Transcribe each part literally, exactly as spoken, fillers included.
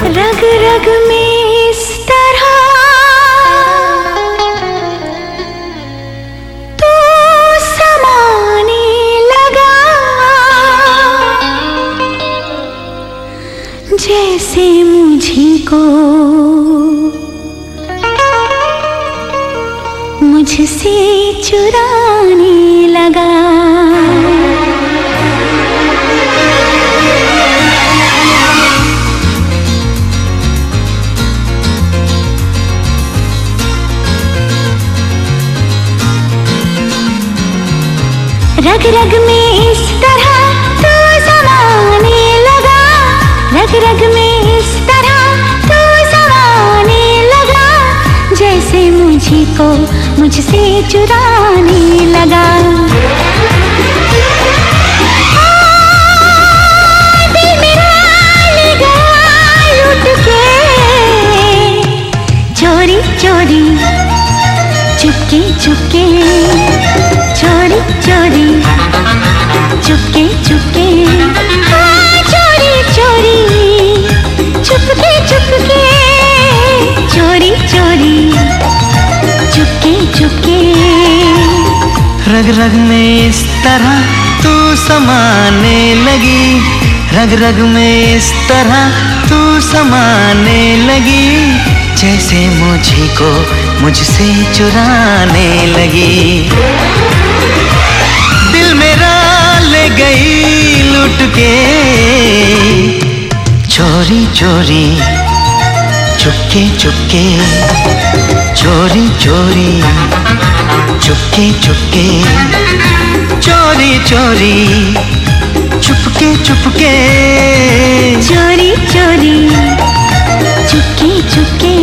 Rag-rag mein is tarah tu samane laga, jaise mujhko mujhse churane laga. रग रग में इस तरह तू समाने लगा, रग रग में इस तरह तू समाने लगा, जैसे मुझे को मुझसे चुराने लगा. दिल मेरा लगा लुट के, चोरी चोरी चुपके चुपके, चोरी चोरी चुपके चुपके, चोरी चोरी चुपके चुपके, चोरी चोरी चुपके चुपके. रग रग में इस तरह तू समाने लगी, रग रग में इस तरह तू समाने लगी, जैसे मुझे को मुझसे चुराने लगी. दिल मेरा ले गई लूट के, चोरी चोरी चुपके चुपके, चोरी चोरी चुपके चुपके, चोरी चोरी चुपके चुपके, चोरी चोरी चुपके चुपके.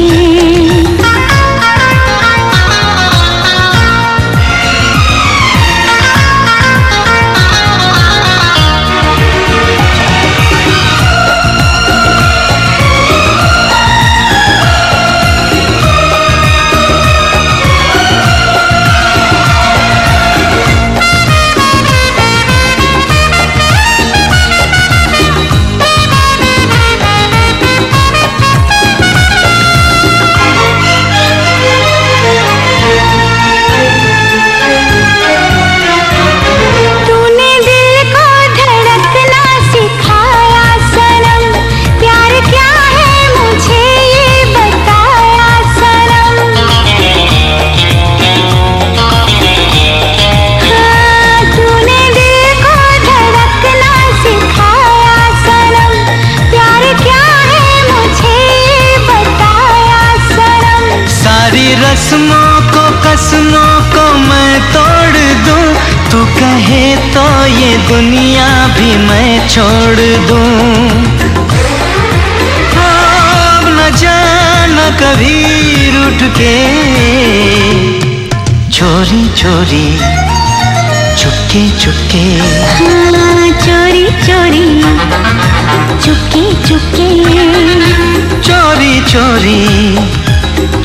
रस्मों को कसमों को मैं तोड़ दूं, तू कहे तो ये दुनिया भी मैं छोड़ दूं. अब न जाना कभी रूठ के, चोरी चोरी चुपके चुपके, हाँ चोरी चोरी चुपके चुपके, चोरी चोरी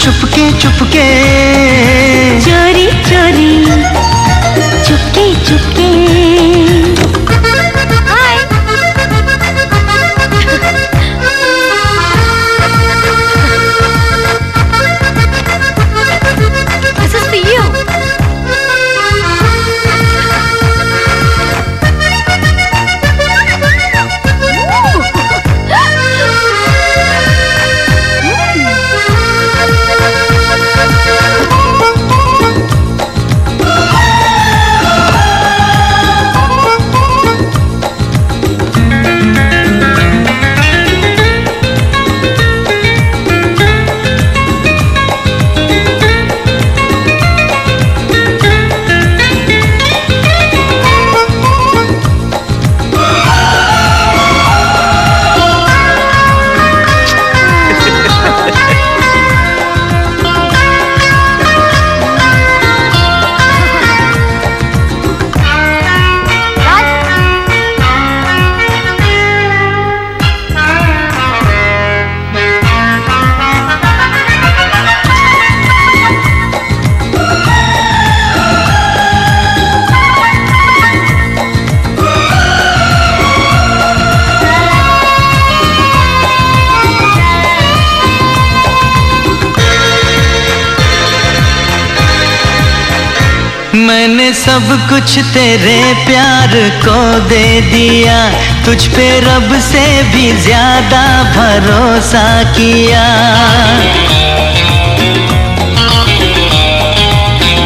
चुपके चुपके, चोरी चोरी चुपके चुपके. सब कुछ तेरे प्यार को दे दिया, तुझ पे रब से भी ज्यादा भरोसा किया।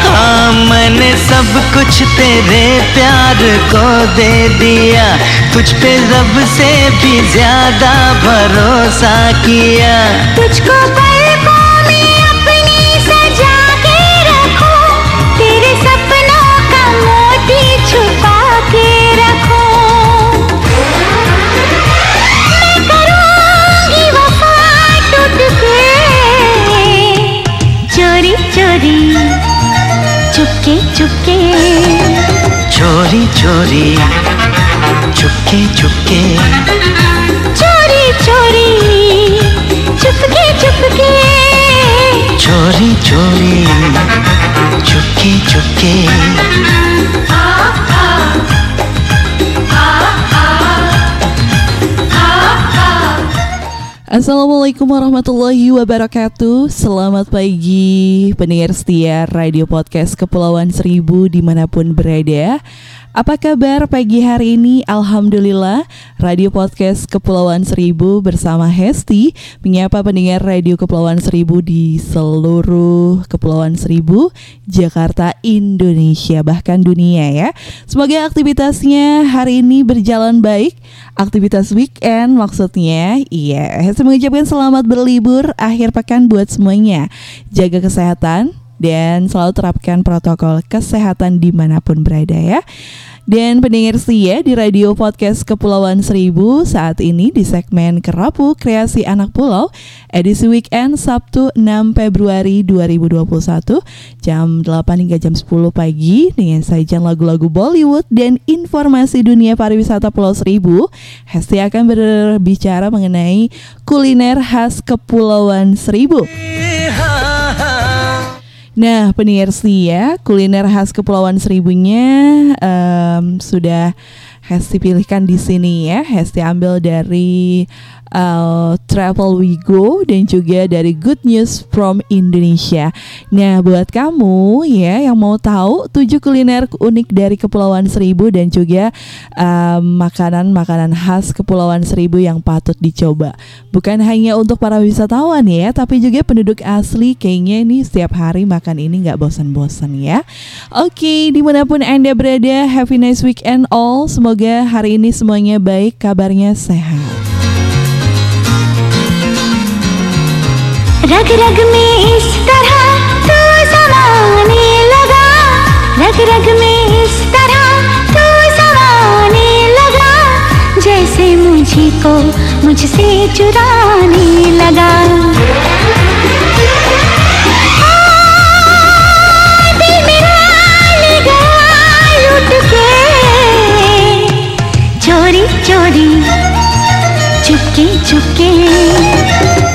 हाँ मैंने सब कुछ तेरे प्यार को दे दिया, तुझ पे रब से भी ज्यादा भरोसा किया। तुझको चुपके चुपके चोरी चोरी चुपके चुपके चोरी चोरी चुपके चुपके चोरी चोरी चुपके Chupke. Assalamualaikum warahmatullahi wabarakatuh. Selamat pagi pendengar setia Radio Podcast Kepulauan Seribu dimanapun berada. Apa kabar pagi hari ini? Alhamdulillah, Radio Podcast Kepulauan Seribu bersama Hesti menyapa pendengar Radio Kepulauan Seribu di seluruh Kepulauan Seribu, Jakarta, Indonesia, bahkan dunia ya. Semoga aktivitasnya hari ini berjalan baik. Aktivitas weekend maksudnya. Iya, Hesti mengucapkan selamat berlibur akhir pekan buat semuanya. Jaga kesehatan dan selalu terapkan protokol kesehatan dimanapun berada ya. Dan pendengar setia di Radio Podcast Kepulauan Seribu saat ini di segmen Kerapu Kreasi Anak Pulau edisi weekend Sabtu enam Februari dua ribu dua puluh satu jam delapan hingga jam sepuluh pagi dengan sajian lagu-lagu Bollywood dan informasi dunia pariwisata Pulau Seribu. Hesti akan berbicara mengenai kuliner khas Kepulauan Seribu. Nah, pendengar setia, kuliner khas Kepulauan Seribunya um, sudah Hesti pilihkan di sini ya. Hesti ambil dari uh, Travel We Go dan juga dari Good News from Indonesia. Nah, buat kamu ya yang mau tahu tujuh kuliner unik dari Kepulauan Seribu dan juga um, makanan-makanan khas Kepulauan Seribu yang patut dicoba. Bukan hanya untuk para wisatawan ya, tapi juga penduduk asli kayaknya ini setiap hari makan ini gak bosan-bosan ya. Oke, dimanapun Anda berada, have a nice weekend all. Semoga hari ini semuanya baik, kabarnya sehat. रग रग में इस तरह तू समाने लगा, रग रग में इस तरह तू समाने लगा, जैसे मुझे को मुझसे चुराने लगा। चोरी चोरी चुपके चुपके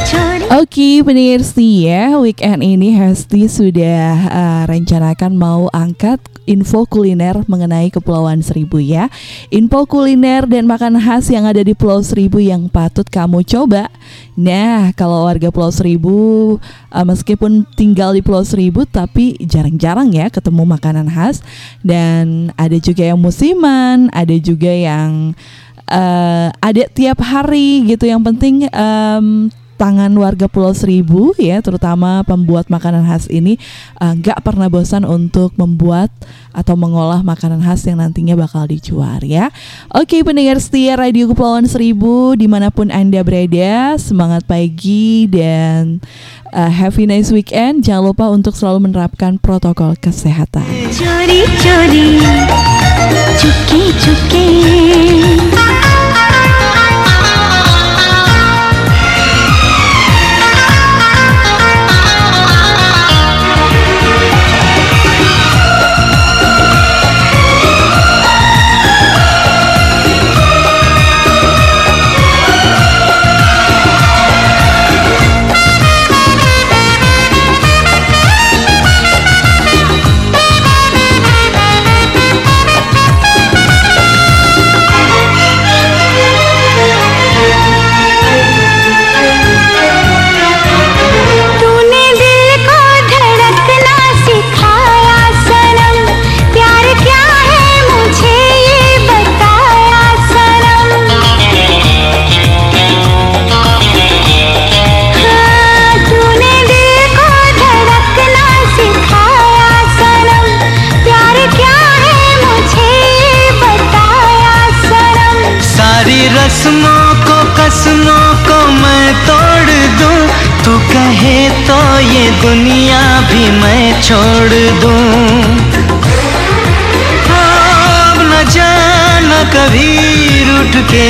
चोरी. Oke, pendengar setia, weekend ini Hesti sudah uh, rencanakan mau angkat info kuliner mengenai Kepulauan Seribu ya. Info kuliner dan makanan khas yang ada di Pulau Seribu yang patut kamu coba. Nah, kalau warga Pulau Seribu uh, meskipun tinggal di Pulau Seribu tapi jarang-jarang ya ketemu makanan khas. Dan ada juga yang musiman, ada juga yang uh, ada tiap hari gitu. Yang penting um, tangan warga Pulau Seribu ya, terutama pembuat makanan khas ini nggak uh, pernah bosan untuk membuat atau mengolah makanan khas yang nantinya bakal dijual ya. Oke, pendengar setia Radio Kepulauan Seribu dimanapun Anda berada, semangat pagi dan uh, have a nice weekend. Jangan lupa untuk selalu menerapkan protokol kesehatan. Chori chori chupke chupke. ये दुनिया भी मैं छोड़ दूं, अब न जाना कभी रूठ के,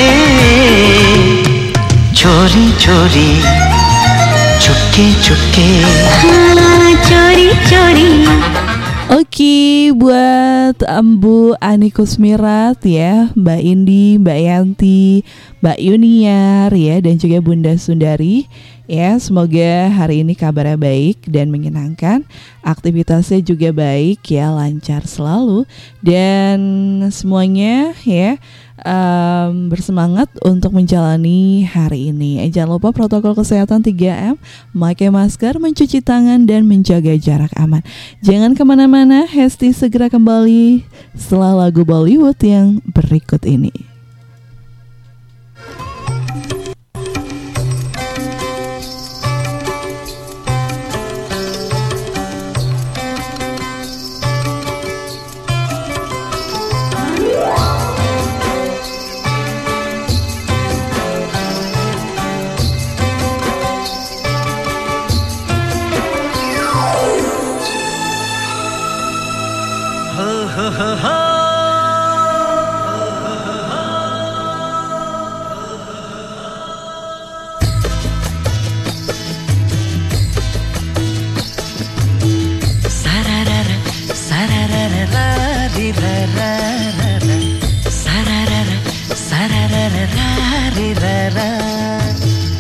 छोरी छोरी चुपके चुपके, हाँ छोरी छोरी. Oke, buat Ambu Ani Kusmirat ya, Mbak Indi, Mbak Yanti, Mbak Yuniar ya, dan juga Bunda Sundari ya, semoga hari ini kabarnya baik dan menyenangkan, aktivitasnya juga baik ya, lancar selalu dan semuanya ya um, bersemangat untuk menjalani hari ini. Eh, jangan lupa protokol kesehatan tiga M, memakai masker, mencuci tangan dan menjaga jarak aman. Jangan kemana-mana. Hesti segera kembali setelah lagu Bollywood yang berikut ini.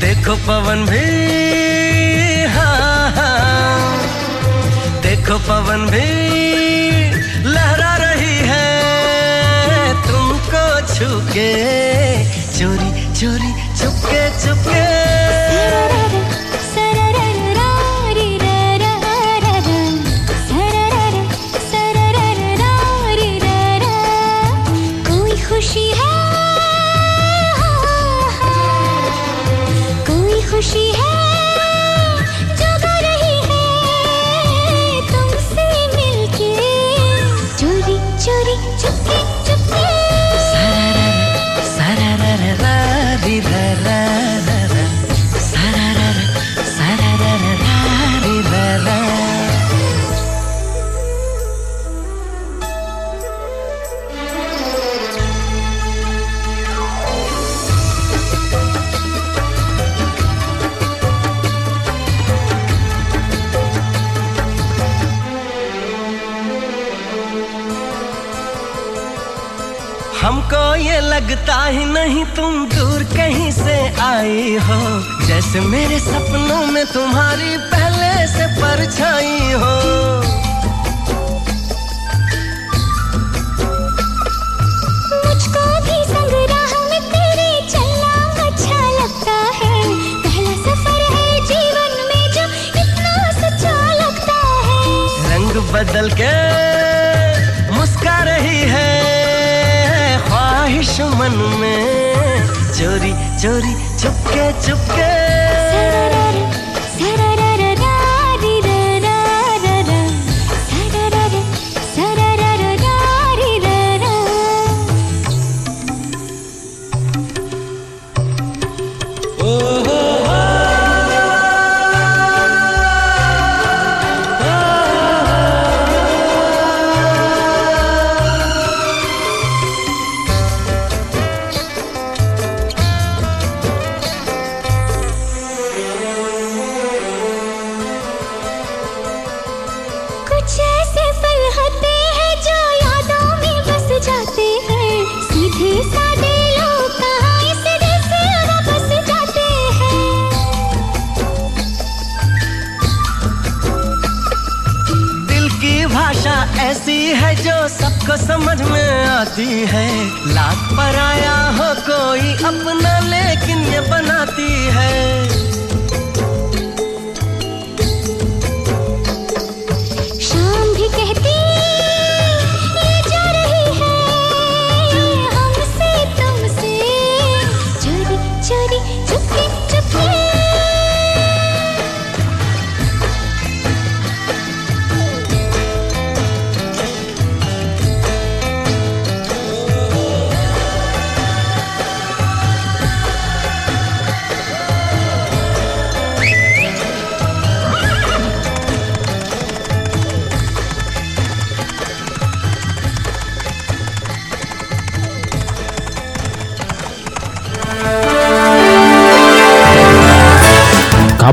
देखो पवन भी हाँ हाँ, देखो पवन भी लहरा रही है तुमको छू के, चोरी चोरी चुपके चुपके. लगता ही नहीं तुम दूर कहीं से आई हो, जैसे मेरे सपनों में तुम्हारी पहले से परछाई हो. मुझको भी संग राह में तेरे चलना अच्छा लगता है, पहला सफर है जीवन में जो इतना सच्चा लगता है. रंग बदल के मुस्का रही है मन में, चोरी चोरी चुपके चुपके.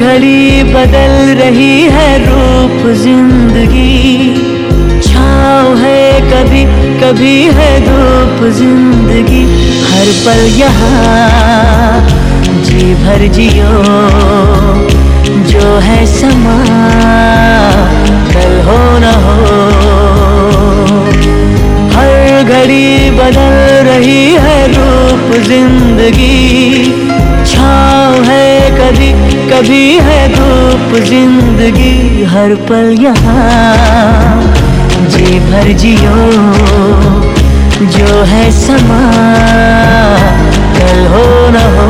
घड़ी बदल रही है रूप जिंदगी, छाँव है कभी कभी है धूप जिंदगी। हर पल यहाँ जी भर जियो, जो है समा कल हो ना हो। हर घड़ी बदल रही है रूप जिंदगी, छाँव है कभी कभी है धूप जिंदगी। हर पल यहाँ जी भर जियो, जो है समा कल हो ना हो।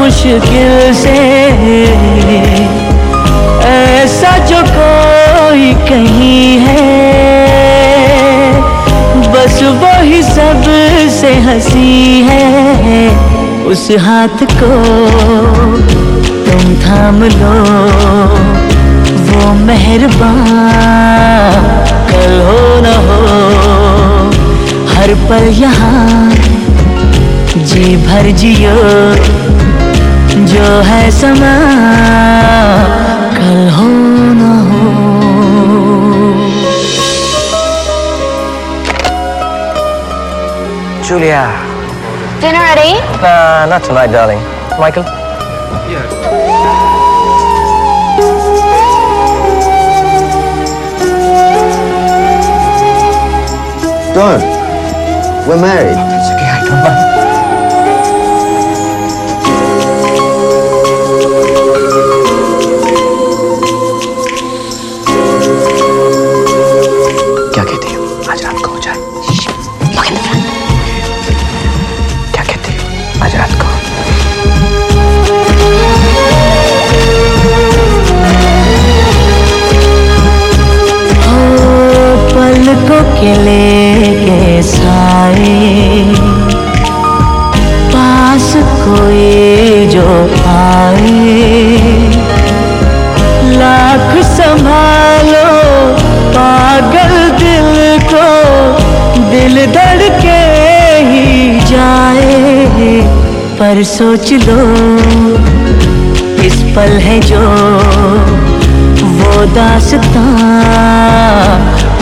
मुश्किल से ऐसा जो कोई कहीं है, बस वो ही सब से हंसी है। उस हाथ को तुम थाम लो, वो मेहरबान कल हो ना हो। हर पल यहाँ जी भर जियो, जो है समा कल हो ना हो। Julia, dinner ready? Uh, not tonight, darling. Michael? Yeah. Don't. We're married. Oh, it's okay. I don't mind. के लेके साए पास कोई जो आए, लाख संभालो पागल दिल को, दिल धड़के ही जाए। पर सोच लो इस पल है जो वो दास्तां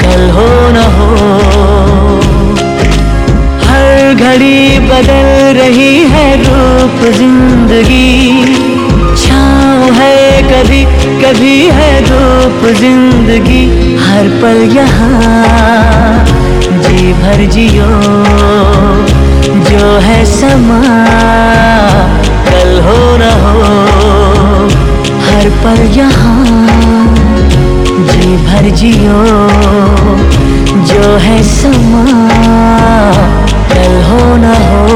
कल हो ना हो। हर घड़ी बदल रही है रूप जिंदगी, छाँव है कभी कभी है धूप जिंदगी। हर पल यहाँ जी भर जियो, जो है समा कल हो ना हो। हर पल यहाँ जी भर जियो, जो है समा कल हो ना हो।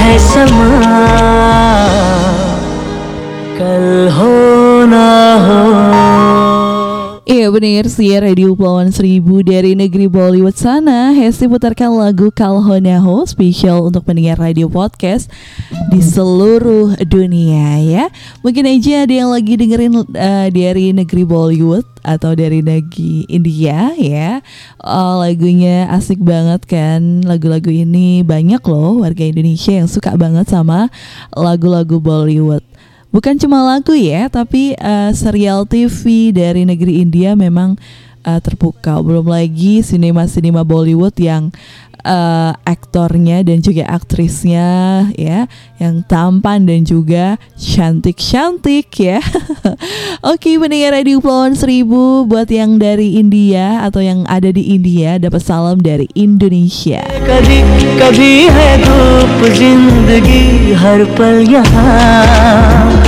है समा bener sih, Radio Kepulauan Seribu dari negeri Bollywood sana. Hesti putarkan lagu Kal Ho Naa Ho spesial untuk pendengar radio podcast di seluruh dunia ya. Mungkin aja ada yang lagi dengerin uh, dari negeri Bollywood atau dari negeri India ya. Oh, lagunya asik banget kan. Lagu-lagu ini banyak loh warga Indonesia yang suka banget sama lagu-lagu Bollywood. Bukan cuma lagu ya, tapi uh, serial T V dari negeri India memang uh, terpukau. Belum lagi sinema-sinema Bollywood yang uh, aktornya dan juga aktrisnya ya, yang tampan dan juga cantik-cantik ya. Oke, pendengar Radio Kepulauan Seribu, buat yang dari India atau yang ada di India, dapat salam dari Indonesia. Kabhi-kabhi hai dhoop zindagi har pal yahan,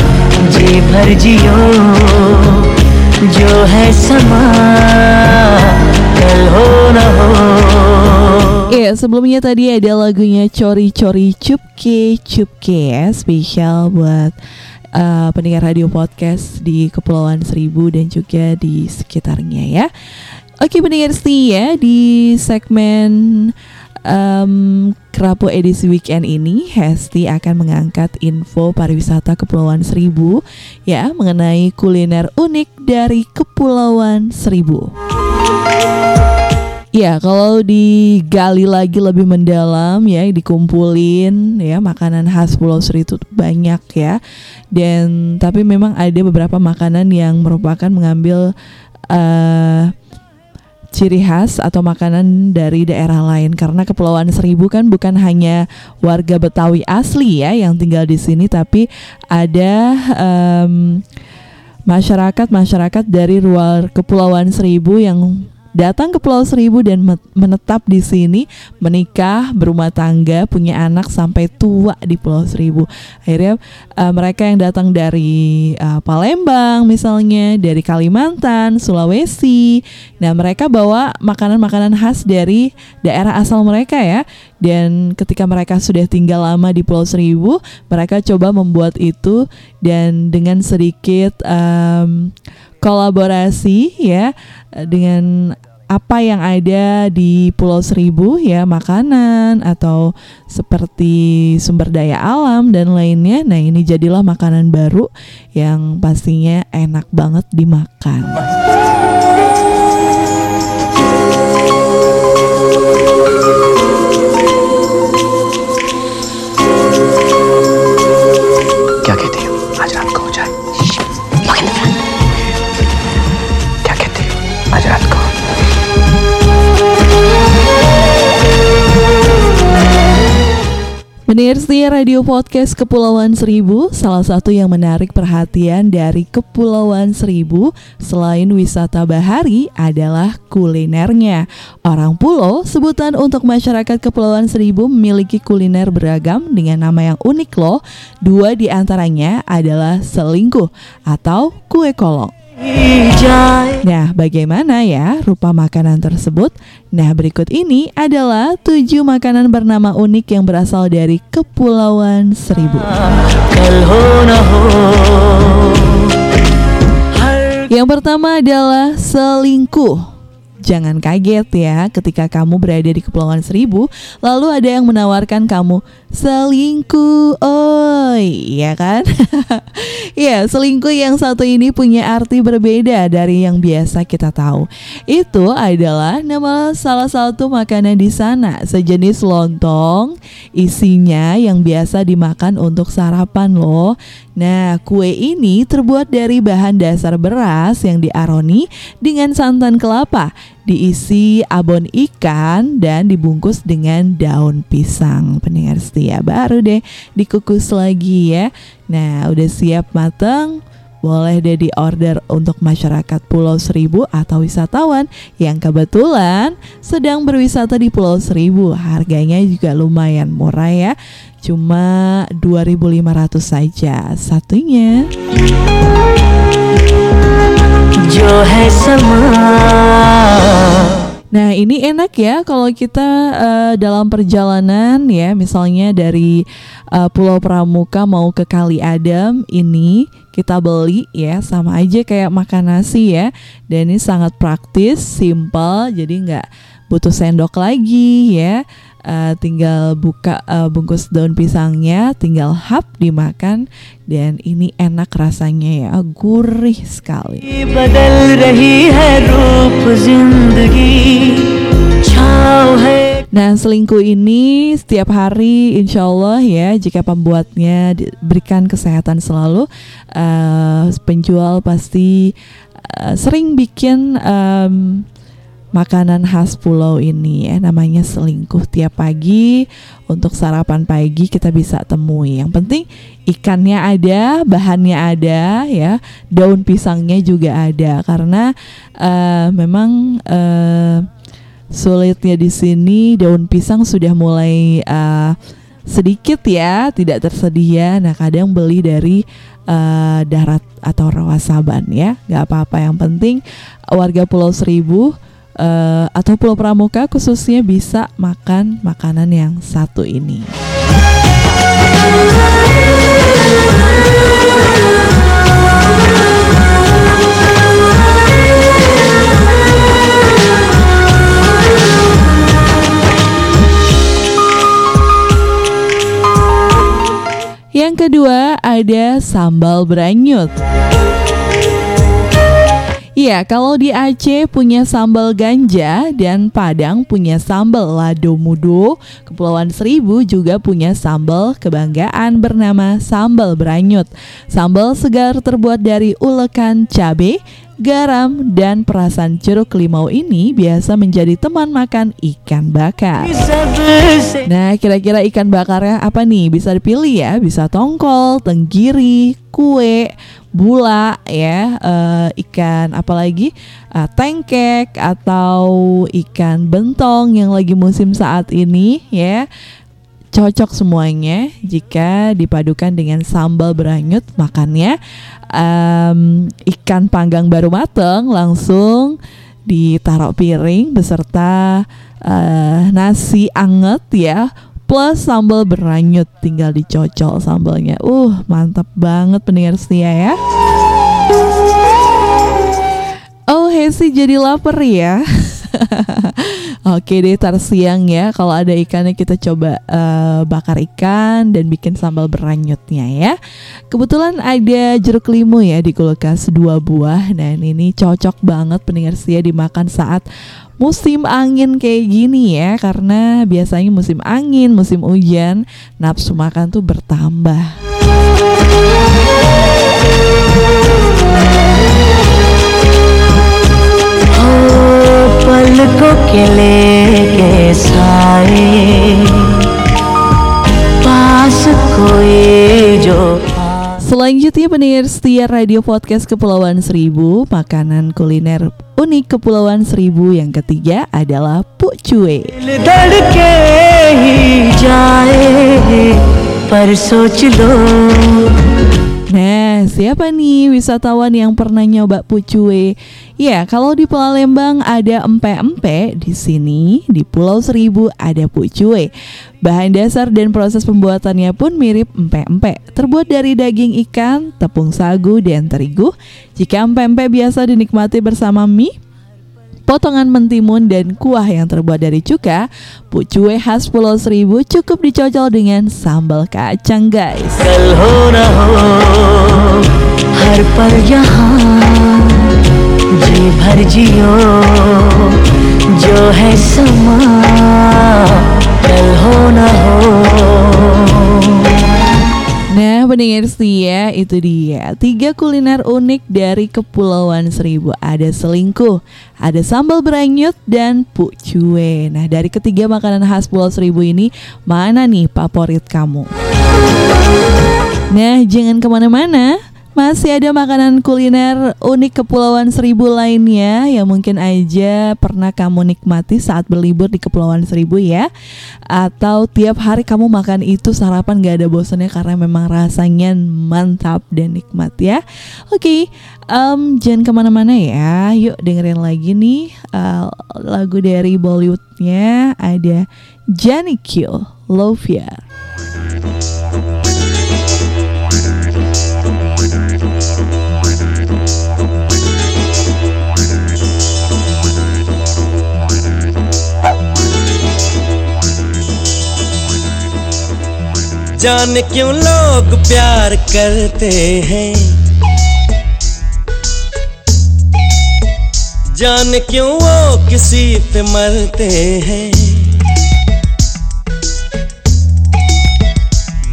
जी भर जियो जो है समा कल हो ना हो. Ya, sebelumnya tadi ada lagunya Chori Chori Chupke Chupke ya, spesial buat uh, pendengar radio podcast di Kepulauan Seribu dan juga di sekitarnya ya. Oke, pendengar setia ya, di segmen Um, Kerapu edisi weekend ini Hesti akan mengangkat info pariwisata Kepulauan Seribu ya, mengenai kuliner unik dari Kepulauan Seribu. Ya, kalau digali lagi lebih mendalam ya, dikumpulin ya, makanan khas Pulau Seribu banyak ya. Dan tapi memang ada beberapa makanan yang merupakan mengambil uh, ciri khas atau makanan dari daerah lain, karena Kepulauan Seribu kan bukan hanya warga Betawi asli ya yang tinggal di sini, tapi ada um, masyarakat-masyarakat dari luar Kepulauan Seribu yang datang ke Pulau Seribu dan menetap di sini, menikah, berumah tangga, punya anak sampai tua di Pulau Seribu. Akhirnya uh, mereka yang datang dari uh, Palembang misalnya, dari Kalimantan, Sulawesi. Nah, mereka bawa makanan-makanan khas dari daerah asal mereka ya. Dan ketika mereka sudah tinggal lama di Pulau Seribu, mereka coba membuat itu dan dengan sedikit um, kolaborasi ya dengan apa yang ada di Pulau Seribu ya, makanan atau seperti sumber daya alam dan lainnya. Nah, ini jadilah makanan baru yang pastinya enak banget dimakan. Pemirsa Radio Podcast Kepulauan Seribu, salah satu yang menarik perhatian dari Kepulauan Seribu selain wisata bahari adalah kulinernya. Orang pulau, sebutan untuk masyarakat Kepulauan Seribu, memiliki kuliner beragam dengan nama yang unik loh. Dua di antaranya adalah selingkuh atau kue kolong. Nah, bagaimana ya rupa makanan tersebut? Nah, berikut ini adalah tujuh makanan bernama unik yang berasal dari Kepulauan Seribu. Yang pertama adalah selingkuh. Jangan kaget ya ketika kamu berada di Kepulauan Seribu lalu ada yang menawarkan kamu selingkuh, oi, ya kan? Ya, selingkuh yang satu ini punya arti berbeda dari yang biasa kita tahu. Itu adalah nama salah satu makanan di sana, sejenis lontong isinya yang biasa dimakan untuk sarapan loh. Nah, kue ini terbuat dari bahan dasar beras yang diaroni dengan santan kelapa, diisi abon ikan dan dibungkus dengan daun pisang. Pendengar setia, baru deh dikukus lagi ya. Nah, udah siap matang, boleh deh diorder untuk masyarakat Pulau Seribu atau wisatawan yang kebetulan sedang berwisata di Pulau Seribu. Harganya juga lumayan murah ya, cuma dua ribu lima ratus saja satunya. Nah, ini enak ya kalau kita uh, dalam perjalanan ya, misalnya dari uh, Pulau Pramuka mau ke Kali Adam, ini kita beli ya, sama aja kayak makan nasi ya. Dan ini sangat praktis, simple, jadi nggak butuh sendok lagi ya. Uh, tinggal buka uh, bungkus daun pisangnya, tinggal hap dimakan, dan ini enak rasanya ya, gurih sekali. Nah, selingkuh ini setiap hari insya Allah ya, jika pembuatnya berikan kesehatan selalu, uh, penjual pasti uh, sering bikin um, makanan khas pulau ini ya, namanya selingkuh. Tiap pagi untuk sarapan pagi kita bisa temui. Yang penting ikannya ada, bahannya ada ya, daun pisangnya juga ada. Karena uh, memang uh, sulitnya di sini daun pisang sudah mulai uh, sedikit ya, tidak tersedia. Nah, kadang beli dari uh, darat atau rawasaban ya, nggak apa-apa. Yang penting warga Pulau Seribu Uh, atau Pulau Pramuka khususnya bisa makan makanan yang satu ini. Yang kedua ada sambal beranyut. Iya, kalau di Aceh punya sambal ganja dan Padang punya sambal lado mudo, Kepulauan Seribu juga punya sambal kebanggaan bernama sambal beranyut. Sambal segar terbuat dari ulekan cabai, garam, dan perasan jeruk limau ini biasa menjadi teman makan ikan bakar. Nah, kira-kira ikan bakarnya apa nih? Bisa dipilih ya, bisa tongkol, tenggiri, kue, bula ya, uh, ikan apalagi uh, tengkek atau ikan bentong yang lagi musim saat ini ya. Cocok semuanya jika dipadukan dengan sambal beranyut. Makannya um, ikan panggang baru mateng langsung ditaruh piring beserta uh, nasi anget ya, plus sambal beranyut, tinggal dicocol sambalnya. Uh, mantap banget pendengar setia ya. Oh, Hesti jadi lapar ya. Oke deh, tar siang ya. Kalau ada ikannya kita coba uh, bakar ikan dan bikin sambal beranyutnya ya. Kebetulan ada jeruk limu ya di kulkas dua buah. Dan ini cocok banget pendengar setia dimakan saat musim angin kayak gini ya, karena biasanya musim angin, musim hujan, nafsu makan tuh bertambah. Oh, palko ke leke saaye paas koi jo. Selanjutnya pendengar setia Radio Podcast Kepulauan Seribu, makanan kuliner unik Kepulauan Seribu yang ketiga adalah Puk Cue. Nah, siapa nih wisatawan yang pernah nyoba Puk Cue? Ya, kalau di Palembang ada empe-empe, di sini di Pulau Seribu ada Puk Cue. Bahan dasar dan proses pembuatannya pun mirip empe-empe, terbuat dari daging ikan, tepung sagu, dan terigu. Jika empe-empe biasa dinikmati bersama mie, potongan mentimun, dan kuah yang terbuat dari cuka, Puk Cue khas Pulau Seribu cukup dicocol dengan sambal kacang, guys. Kal ho naa ho, har par jahan, ji bhar jiyo, jo hai sama, kal ho naa ho. Nah, pendengar setia, itu dia tiga kuliner unik dari Kepulauan Seribu. Ada selingkuh, ada sambal beranyut, dan Puk Cue. Nah, dari ketiga makanan khas Pulau Seribu ini, mana nih favorit kamu? Nah, jangan kemana-mana, Masih ada makanan kuliner unik Kepulauan Seribu lainnya yang mungkin aja pernah kamu nikmati saat berlibur di Kepulauan Seribu ya. Atau tiap hari kamu makan itu sarapan gak ada bosannya karena memang rasanya mantap dan nikmat ya. Oke, okay, um, jangan kemana-mana ya. Yuk dengerin lagi nih uh, lagu dari Bollywoodnya. Ada Johnny Q, Love Ya. जाने क्यों लोग प्यार करते हैं, जाने क्यों वो किसी पे मरते हैं,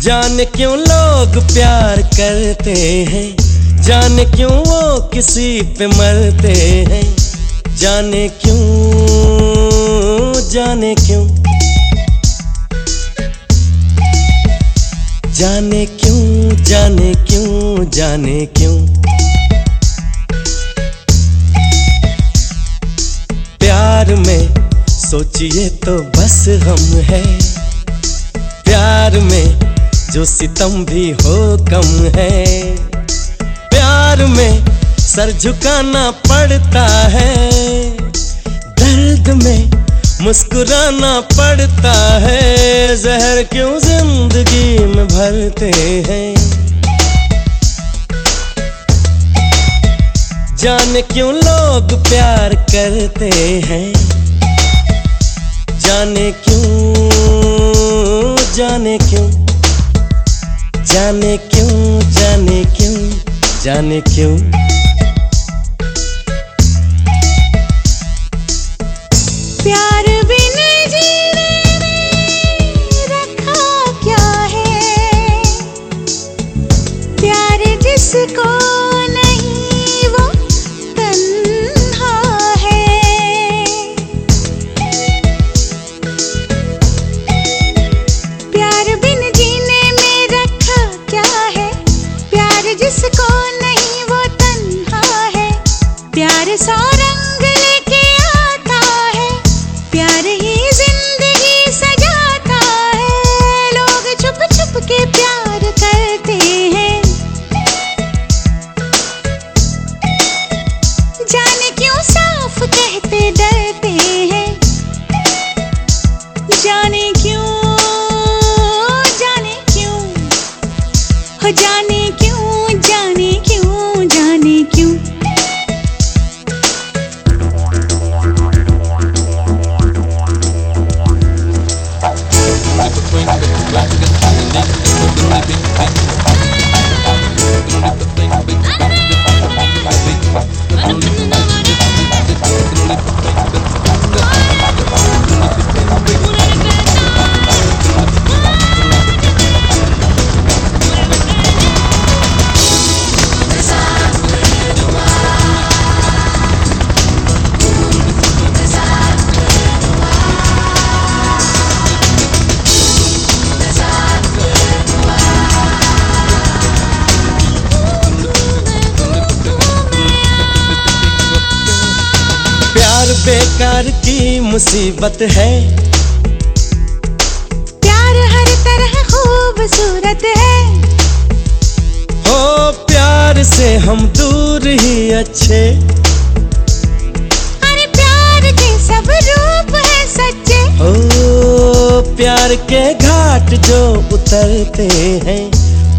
जाने क्यों लोग प्यार करते हैं, जाने क्यों वो किसी पे मरते हैं, जाने क्यों, जाने क्यों, जाने क्यों, जाने क्यों, जाने क्यों प्यार में सोचिए तो बस हम हैं, प्यार में जो सितम भी हो कम है, प्यार में सर झुकाना पड़ता है, दर्द में मुस्कुराना पड़ता है, जहर क्यों जिंदगी में भरते हैं, जाने क्यों लोग प्यार करते हैं, जाने क्यों, जाने क्यों, जाने क्यों, जाने क्यों, जाने क्यों, जाने क्यों? प्यार बिन जीने ने रखा क्या है, प्यार जिसको नहीं वो तन्हा है, प्यार बिन जीने में रखा क्या है, प्यार जिसको नहीं वो तन्हा है, प्यार सारा मुसीबत है, प्यार हर तरह खूबसूरत है, हो प्यार से हम दूर ही अच्छे, अरे प्यार के सब रूप है सच्चे, हो प्यार के घाट जो उतरते हैं,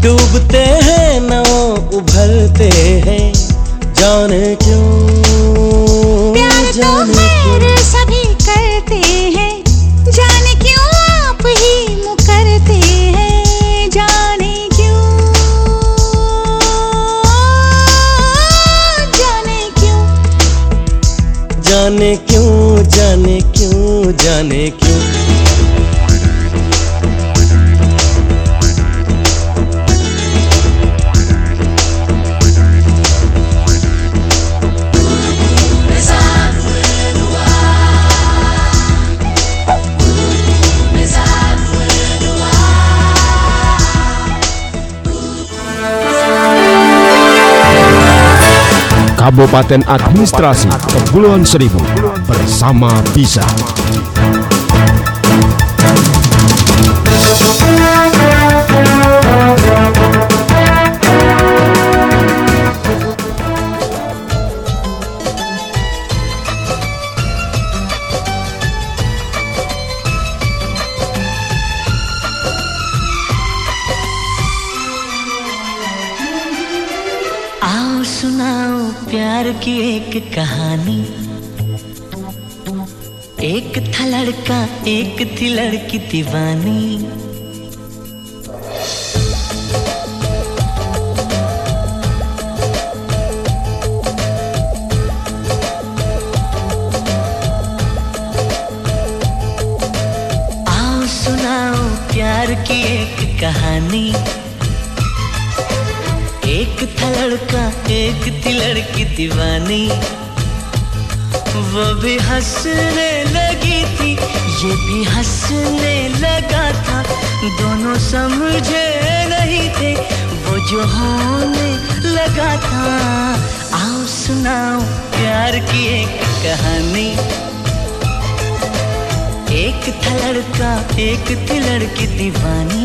डूबते हैं ना उभरते हैं, जाने क्यों, जाने क्यों सभी करते हैं, जाने क्यों आप ही मुकरते हैं, जाने क्यों, जाने क्यों, जाने क्यों, जाने क्यों, जाने क्यों Kabupaten Administrasi Kepuluhan Seribu bersama bisa. प्यार की एक कहानी, एक था लड़का एक थी लड़की दीवानी। आओ सुनाओ प्यार की एक कहानी, एक था लड़का एक थी लड़की दीवानी। वो भी हंसने लगी थी ये भी हंसने लगा था, दोनों समझे नहीं थे वो जो होने लगा था। आओ सुनाओ प्यार की एक कहानी, एक था लड़का एक थी लड़की दीवानी।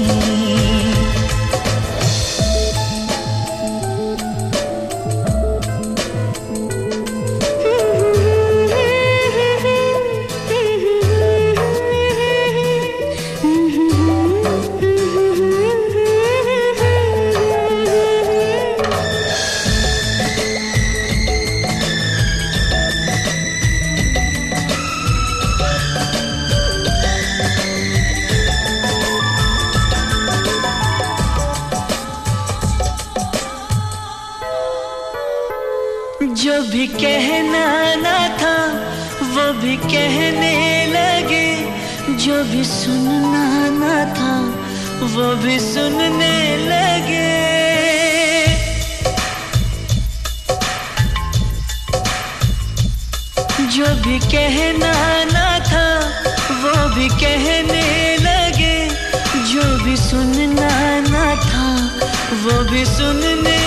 जो भी कहना ना था वो भी कहने लगे, जो भी सुनना ना था वो भी सुनने लगे। जो भी कहना ना था वो भी कहने लगे, जो भी सुनना ना था वो भी सुनने लगे।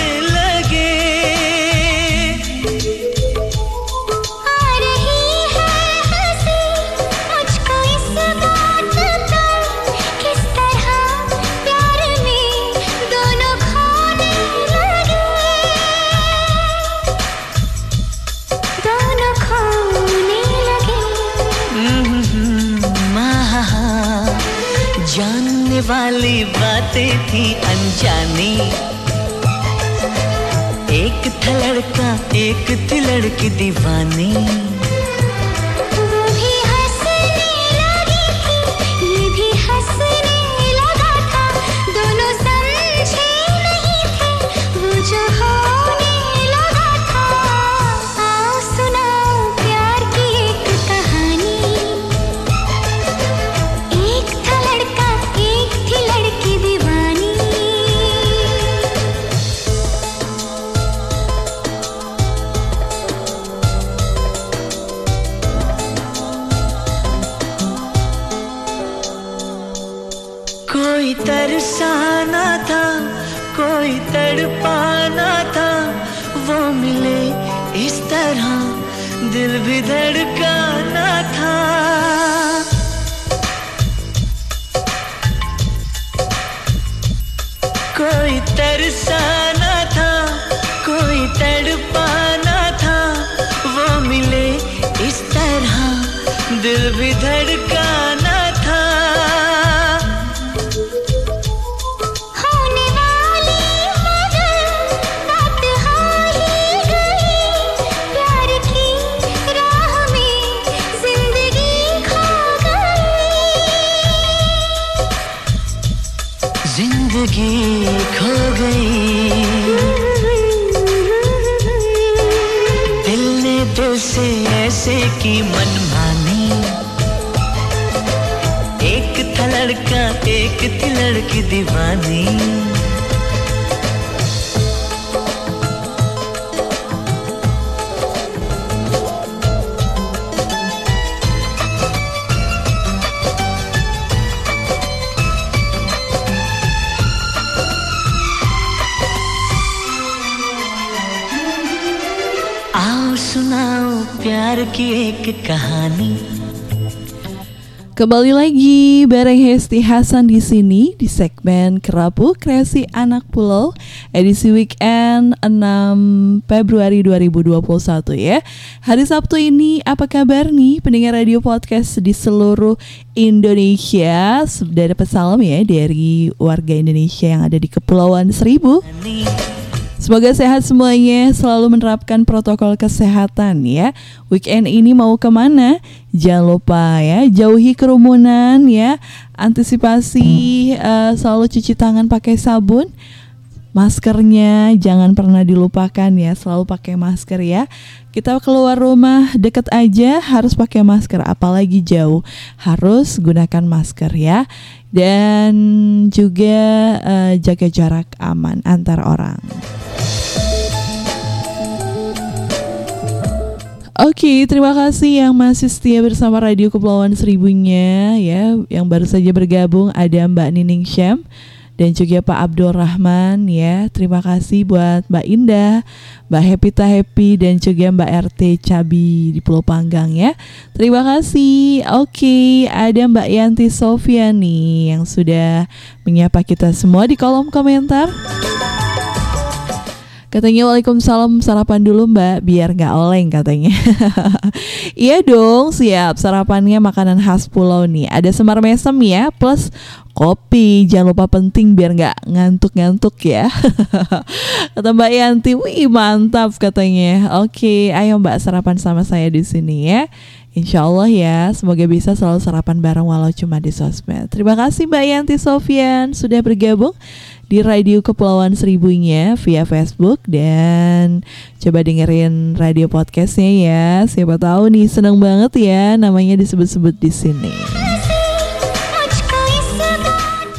वाली बातें थी अनजानी, एक था लड़का एक थी लड़की दीवानी। वो भी हंसने लगी थी ये भी हंसने लगा था, दोनों समझे नहीं थे वो जो होने लगा था। आओ सुनाओ प्यार की एक कहानी, एक था लड़का लड़की दीवानी। कोई तरसाना था कोई तड़पाना था, वो मिले इस तरह दिल भी धड़काना था। कोई तरसाना था कोई तड़पाना था, वो मिले इस तरह दिल भी धड़काना था। होने वाली मगर बात हो ही गई, प्यार की राह में जिंदगी खो गई, जिंदगी खो गई। दिल ने दिल से ऐसे की मनमानी, एक था लड़का एक थी लड़की दीवानी। सुनाओ प्यार की एक कहानी. Kembali lagi bareng Hesti Hasan di sini di segmen Kerapu Kreasi Anak Pulau edisi weekend enam Februari dua ribu dua puluh satu ya. Hari Sabtu ini apa kabar nih pendengar radio podcast di seluruh Indonesia? Sudah dapat salam ya dari warga Indonesia yang ada di Kepulauan Seribu. Semoga sehat semuanya, selalu menerapkan protokol kesehatan ya. Weekend ini mau kemana? Jangan lupa ya, jauhi kerumunan ya. Antisipasi, uh, selalu cuci tangan pakai sabun. Maskernya jangan pernah dilupakan ya, selalu pakai masker ya. Kita keluar rumah deket aja harus pakai masker, apalagi jauh harus gunakan masker ya. Dan juga uh, jaga jarak aman antar orang. Oke, okay, terima kasih yang masih setia bersama Radio Kepulauan Seribunya ya. Yang baru saja bergabung ada Mbak Nining Syam dan juga Pak Abdul Rahman ya. Terima kasih buat Mbak Indah, Mbak Hepita Happy dan juga Mbak R T Cabi di Pulau Panggang ya. Terima kasih. Oke, ada Mbak Yanti Sofiani yang sudah menyapa kita semua di kolom komentar. Katanya waalaikumsalam, sarapan dulu mbak biar gak oleng katanya. Iya dong, siap. Sarapannya makanan khas pulau nih, ada semar mesem ya, plus kopi. Jangan lupa penting biar gak ngantuk-ngantuk ya. Kata Mbak Yanti, wih mantap katanya. Oke, ayo mbak sarapan sama saya di sini ya. Insya Allah ya, semoga bisa selalu sarapan bareng walau cuma di sosmed. Terima kasih Mbak Yanti Sofian sudah bergabung di Radio Kepulauan Seribunya via Facebook. Dan coba dengerin radio podcastnya ya. Siapa tahu nih, seneng banget ya namanya disebut-sebut di sini.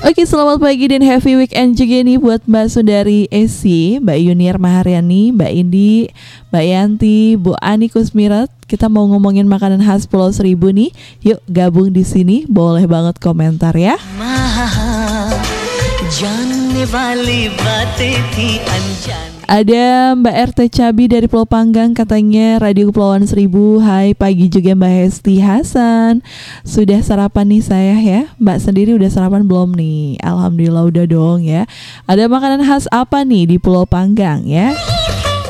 Oke, selamat pagi dan happy weekend juga nih buat Mbak Sundari Esi, Mbak Yunir Maharyani, Mbak Indi, Mbak Yanti, Bu Ani Kusmirat. Kita mau ngomongin makanan khas Pulau Seribu nih. Yuk gabung di sini, boleh banget komentar ya. Ada Mbak R T Cabi dari Pulau Panggang katanya Radio Kepulauan Seribu. Hai pagi juga Mbak Hesti Hasan. Sudah sarapan nih saya ya. Mbak sendiri udah sarapan belum nih? Alhamdulillah udah dong ya. Ada makanan khas apa nih di Pulau Panggang ya?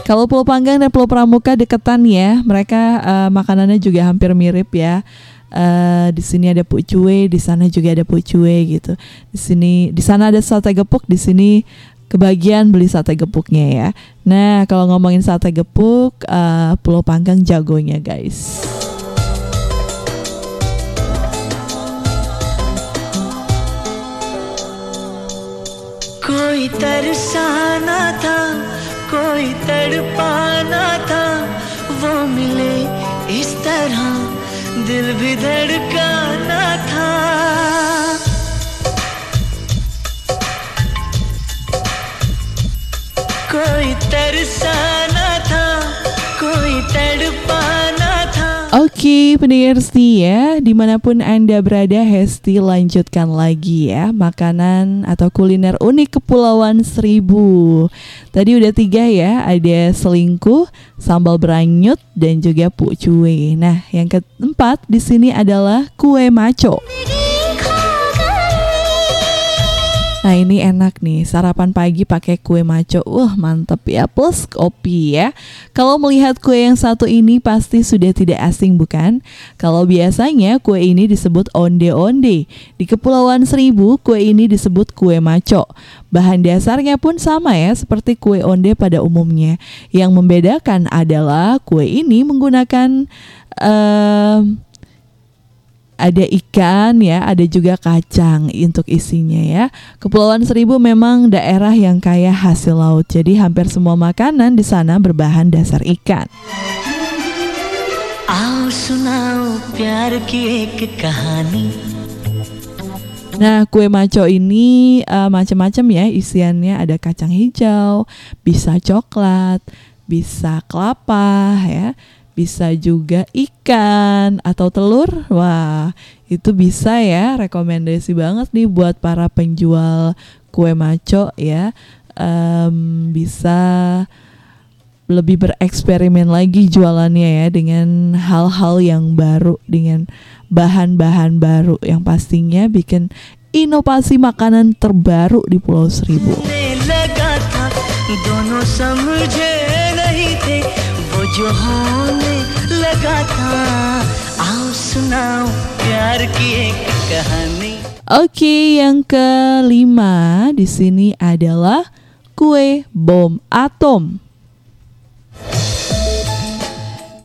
Kalau Pulau Panggang dan Pulau Pramuka deketan ya. Mereka uh, makanannya juga hampir mirip ya. Uh, di sini ada pucue, di sana juga ada pucue gitu. Di sini, di sana ada sate gepuk, di sini kebagian beli sate gepuknya ya. Nah, kalau ngomongin sate gepuk, uh, Pulau Panggang jagonya guys. Koi tarasana tha, koi tadpana tha, wo mile is tarah. Dil bhi dhadkana tha. Koi tarsana tha, koi tadpana tha. Oke, pendengar setia ya, dimanapun Anda berada, Hesti lanjutkan lagi ya makanan atau kuliner unik Kepulauan Seribu. Tadi udah tiga ya, ada selingkuh, sambal beranyut dan juga pucue. Nah, yang keempat di sini adalah kue maco. Nah, ini enak nih, sarapan pagi pakai kue maco. Wah, mantep ya, plus kopi ya. Kalau melihat kue yang satu ini pasti sudah tidak asing bukan? Kalau biasanya kue ini disebut onde-onde, di Kepulauan Seribu kue ini disebut kue maco. Bahan dasarnya pun sama ya, seperti kue onde pada umumnya. Yang membedakan adalah kue ini menggunakan uh, ada ikan ya, ada juga kacang untuk isinya ya. Kepulauan Seribu memang daerah yang kaya hasil laut. Jadi hampir semua makanan di sana berbahan dasar ikan. Nah, kue maco ini uh, macam-macam ya isiannya, ada kacang hijau, bisa coklat, bisa kelapa ya. Bisa juga ikan atau telur. Wah, itu bisa ya. Rekomendasi banget nih buat para penjual kue maco ya. um, Bisa lebih bereksperimen lagi jualannya ya, dengan hal-hal yang baru, dengan bahan-bahan baru yang pastinya bikin inovasi makanan terbaru di Pulau Seribu. Oke, yang kelima di sini adalah kue bom atom.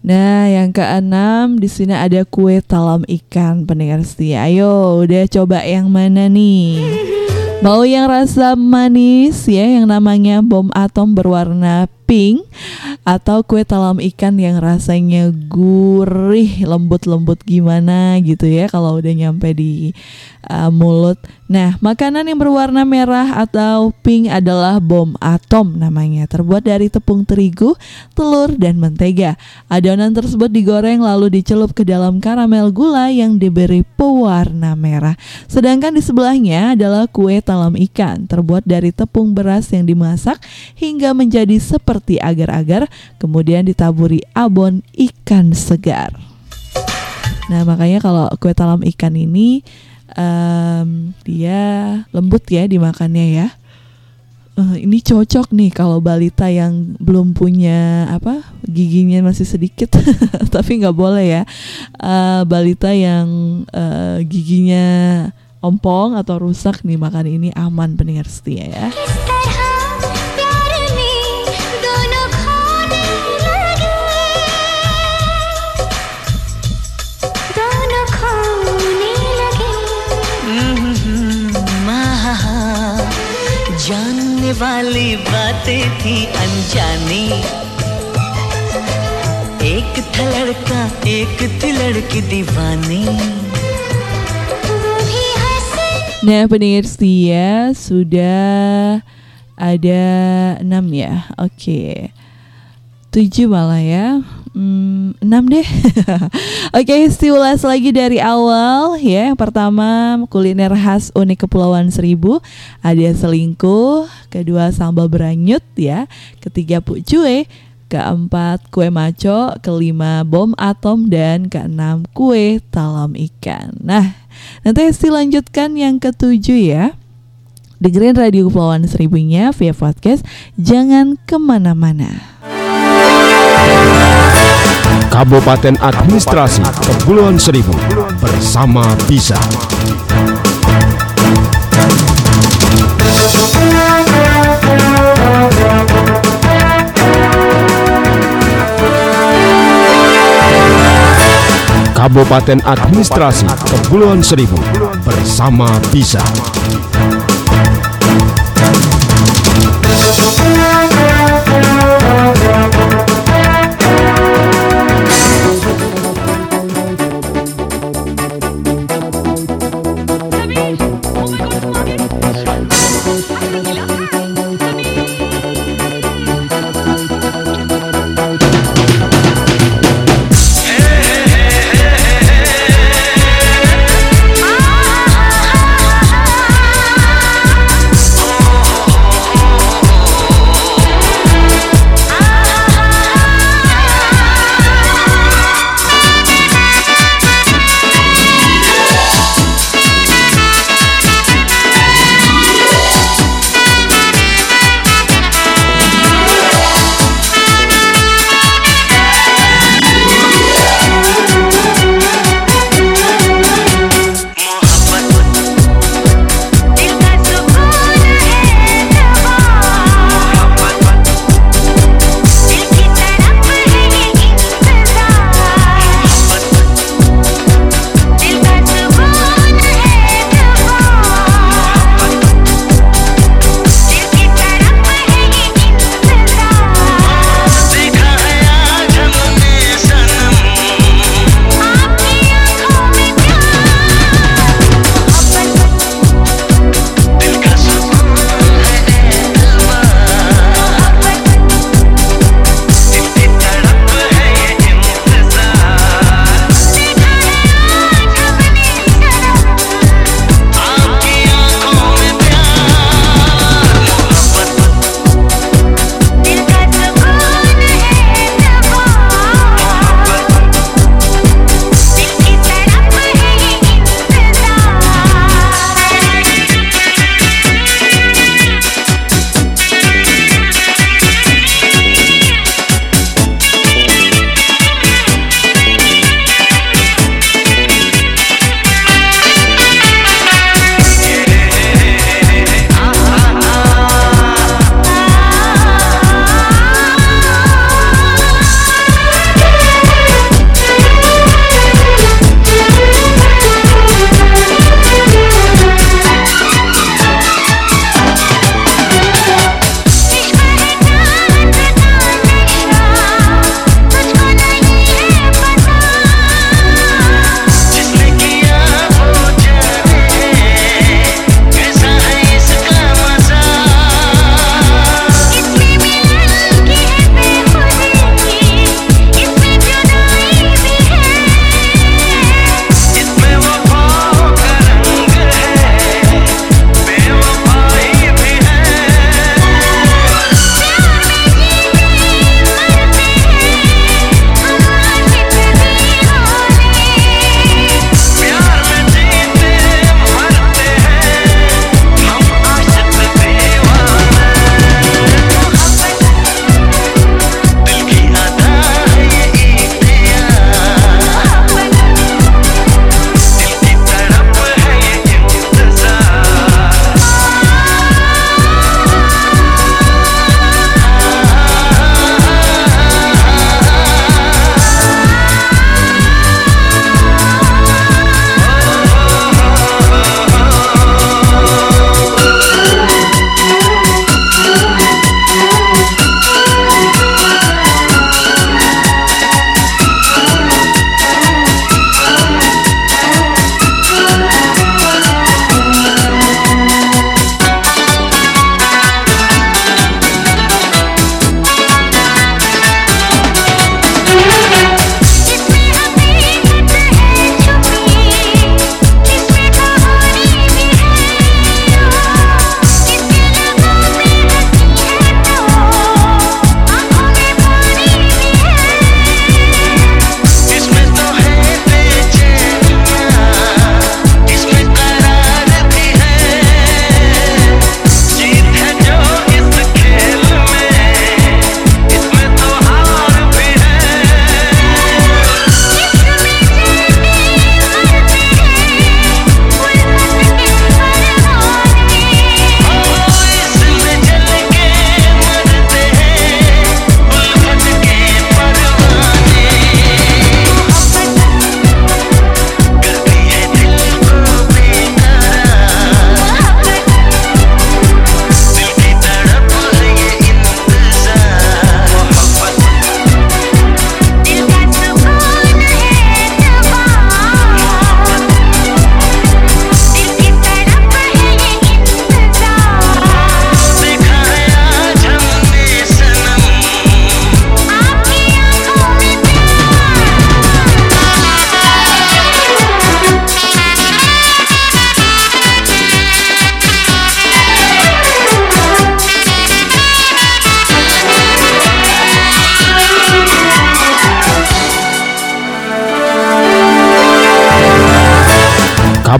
Nah, yang keenam di sini ada kue talam ikan, pendengar setia. Ayo, udah coba yang mana nih? Mau yang rasa manis ya, yang namanya bom atom berwarna pink, atau kue talam ikan yang rasanya gurih, lembut-lembut gimana gitu ya kalau udah nyampe di uh, mulut. Nah, makanan yang berwarna merah atau pink adalah bom atom namanya. Terbuat dari tepung terigu, telur, dan mentega. Adonan tersebut digoreng lalu dicelup ke dalam karamel gula yang diberi pewarna merah. Sedangkan di sebelahnya adalah kue talam ikan, terbuat dari tepung beras yang dimasak hingga menjadi seperti seperti agar-agar, kemudian ditaburi abon ikan segar. Nah, makanya kalau kue talam ikan ini um, dia lembut ya dimakannya ya. Uh, ini cocok nih kalau balita yang belum punya apa giginya masih sedikit, tapi nggak boleh ya. Uh, balita yang uh, giginya ompong atau rusak nih, makan ini aman, pendengar setia ya. वाली बातें थी अनजानी एक था लड़का एक थी लड़की दीवानी. Nah, pendengar setia, sudah ada enam ya. Oke, tujuh malah ya. Hmm, enam deh. Oke, Hesti ulas lagi dari awal ya. Yang pertama, kuliner khas unik Kepulauan Seribu. Ada selingkuh. Kedua, sambal beranyut ya. Ketiga, pucue. Keempat, kue maco. Kelima, bom atom. Dan keenam, kue talam ikan. Nah, nanti Hesti lanjutkan yang ketujuh ya. Dengerin Radio Kepulauan Seribunya via podcast. Jangan kemana-mana. Kabupaten Administrasi Kepulauan Seribu bersama bisa. Kabupaten Administrasi Kepulauan Seribu bersama bisa.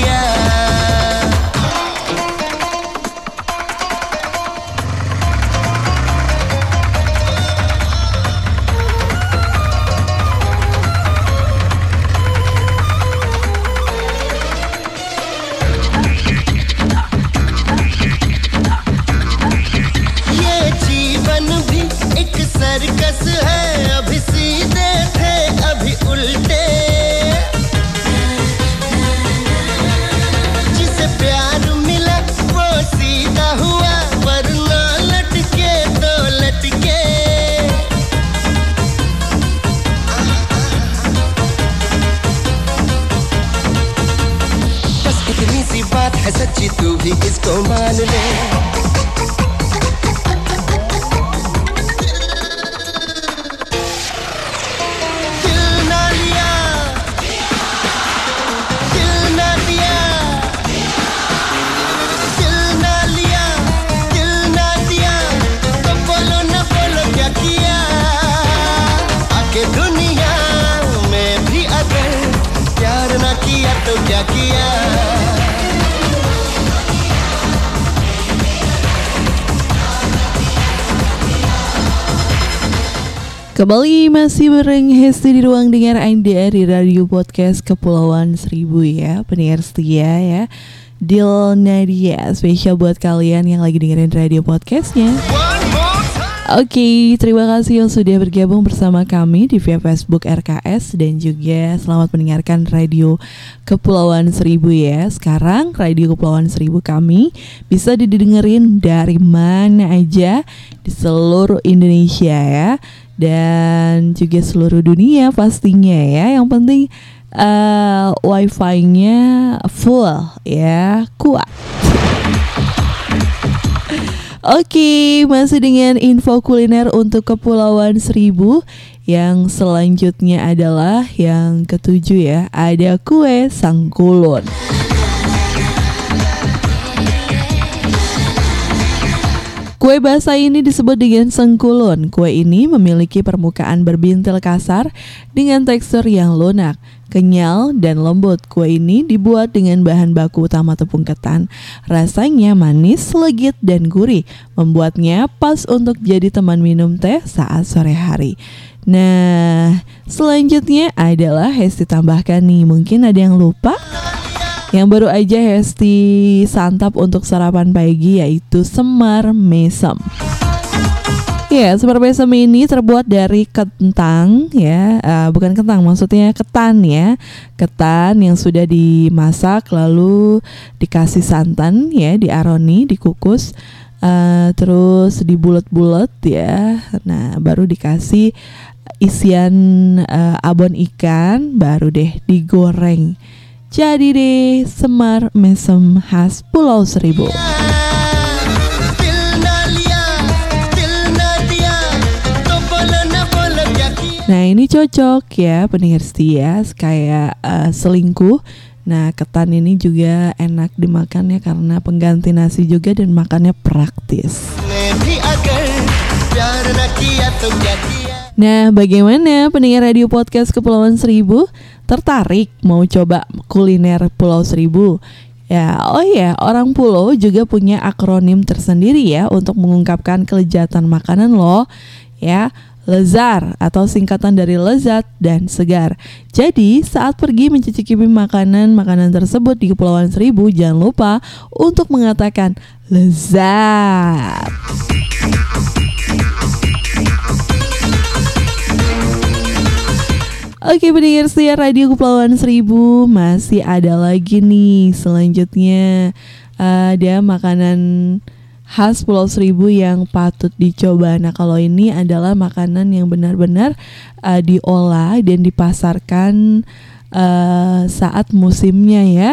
Yeah. Kembali masih bareng Hesti di ruang dengar Anda di Radio Podcast Kepulauan Seribu ya, pendengar setia ya. Deal Nadia, spesial buat kalian yang lagi dengerin radio podcastnya. Oke, okay, terima kasih yang sudah bergabung bersama kami di via Facebook R K S. Dan juga selamat mendengarkan Radio Kepulauan Seribu ya. Sekarang Radio Kepulauan Seribu kami bisa didengerin dari mana aja di seluruh Indonesia ya, dan juga seluruh dunia pastinya ya. Yang penting uh, wifi-nya full ya, kuat. Oke, okay, masih dengan info kuliner untuk Kepulauan Seribu. Yang selanjutnya adalah yang ketujuh ya, ada kue sangkulun. Kue basah ini disebut dengan sangkulun. Kue ini memiliki permukaan berbintil kasar dengan tekstur yang lunak, kenyal, dan lembut. Kue ini dibuat dengan bahan baku utama tepung ketan. Rasanya manis, legit, dan gurih, membuatnya pas untuk jadi teman minum teh saat sore hari. Nah, selanjutnya adalah Hesti tambahkan nih, mungkin ada yang lupa? Yang baru aja Hesti santap untuk sarapan pagi yaitu semar mesem. Ya, semar mesem ini terbuat dari kentang ya, uh, bukan kentang, maksudnya ketan ya. Ketan yang sudah dimasak lalu dikasih santan ya, diaroni, dikukus, uh, terus dibulet-bulet ya. Nah, baru dikasih isian uh, abon ikan, baru deh digoreng. Jadi deh, semar mesem khas Pulau Seribu. Nah, ini cocok ya pendengar setia, kayak uh, selingkuh. Nah, ketan ini juga enak dimakannya karena pengganti nasi juga dan makannya praktis. Nah, bagaimana pendengar Radio Podcast Kepulauan Seribu? Tertarik mau coba kuliner Pulau Seribu? Ya, oh ya, orang pulau juga punya akronim tersendiri ya untuk mengungkapkan kelezatan makanan loh. Ya, lezar atau singkatan dari lezat dan segar. Jadi, saat pergi mencicipi makanan-makanan tersebut di Kepulauan Seribu, jangan lupa untuk mengatakan lezat. Oke, pendengar setia Radio Kepulauan Seribu, masih ada lagi nih. Selanjutnya ada makanan khas Pulau Seribu yang patut dicoba. Nah, kalau ini adalah makanan yang benar-benar uh, diolah dan dipasarkan uh, saat musimnya ya.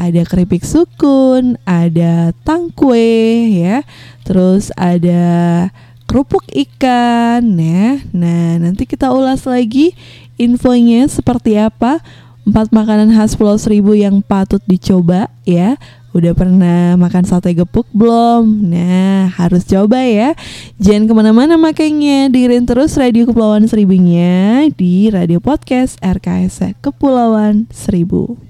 Ada keripik sukun, ada tangkwe ya, terus ada kerupuk ikan ya. Nah, nanti kita ulas lagi infonya seperti apa empat makanan khas Pulau Seribu yang patut dicoba ya. Udah pernah makan sate gepuk belum? Nah, harus coba ya. Jangan kemana-mana makanya, dengerin terus Radio Kepulauan Seribunya di Radio Podcast R K S Kepulauan Seribu.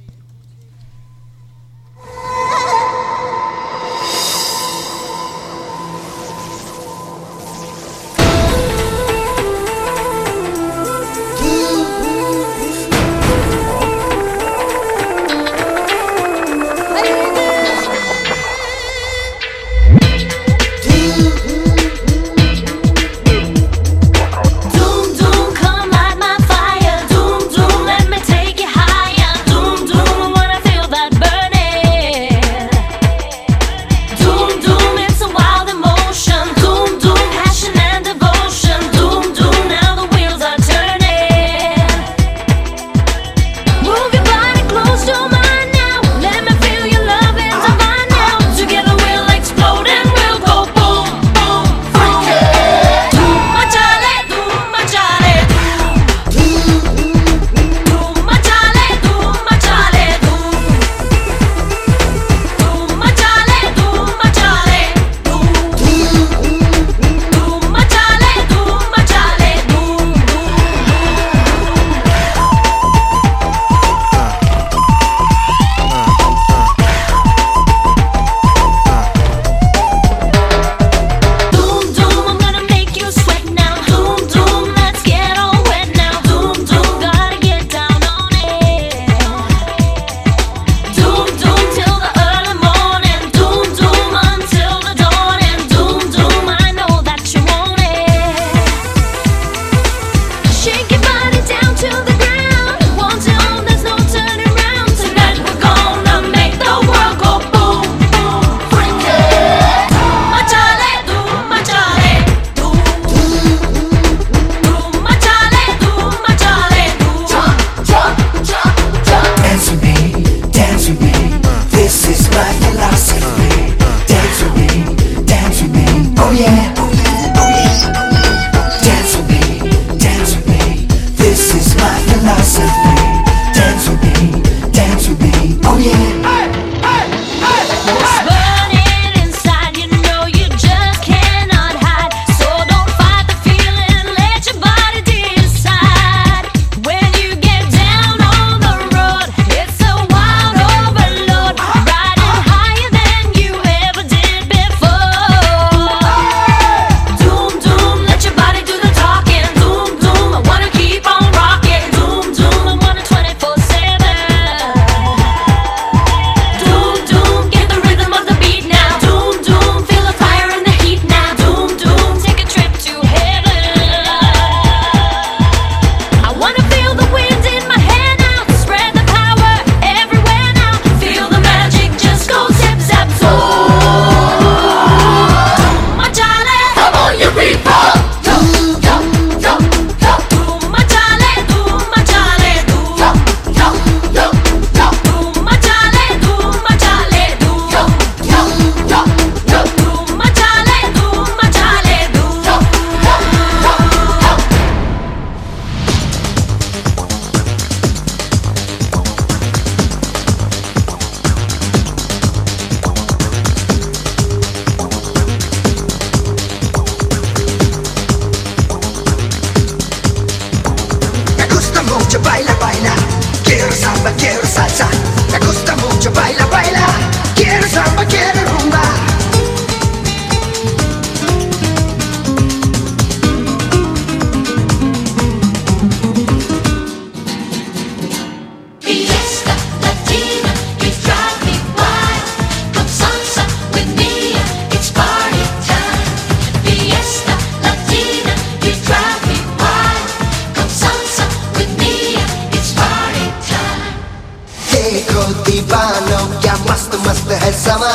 रोती बानों क्या मस्त मस्त है समा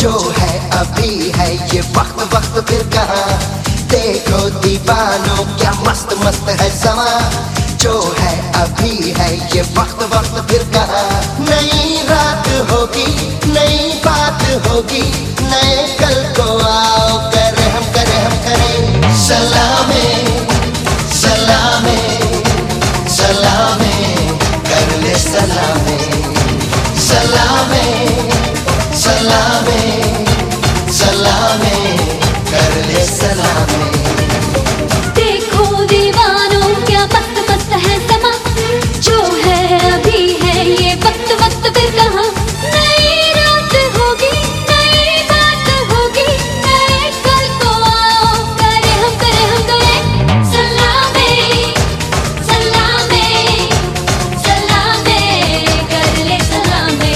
जो है अभी है ये वक्त वक्त फिर कहाँ देखो दीवानों क्या मस्त मस्त है समा जो है अभी है ये वक्त वक्त फिर कहाँ नई रात होगी नई बात होगी नए कल को आओ कर हम कर हम करें सलामे सलामे सलामे कर ले Salameh Salameh salame salame kar le salame dekho diwanon kya waqt waqt hai sama jo hai abhi hai ye waqt waqt fir kahan nayi raat hogi nayi baat hogi naye kal ko aao kare hum kare hum kare salame salame salame kar le salame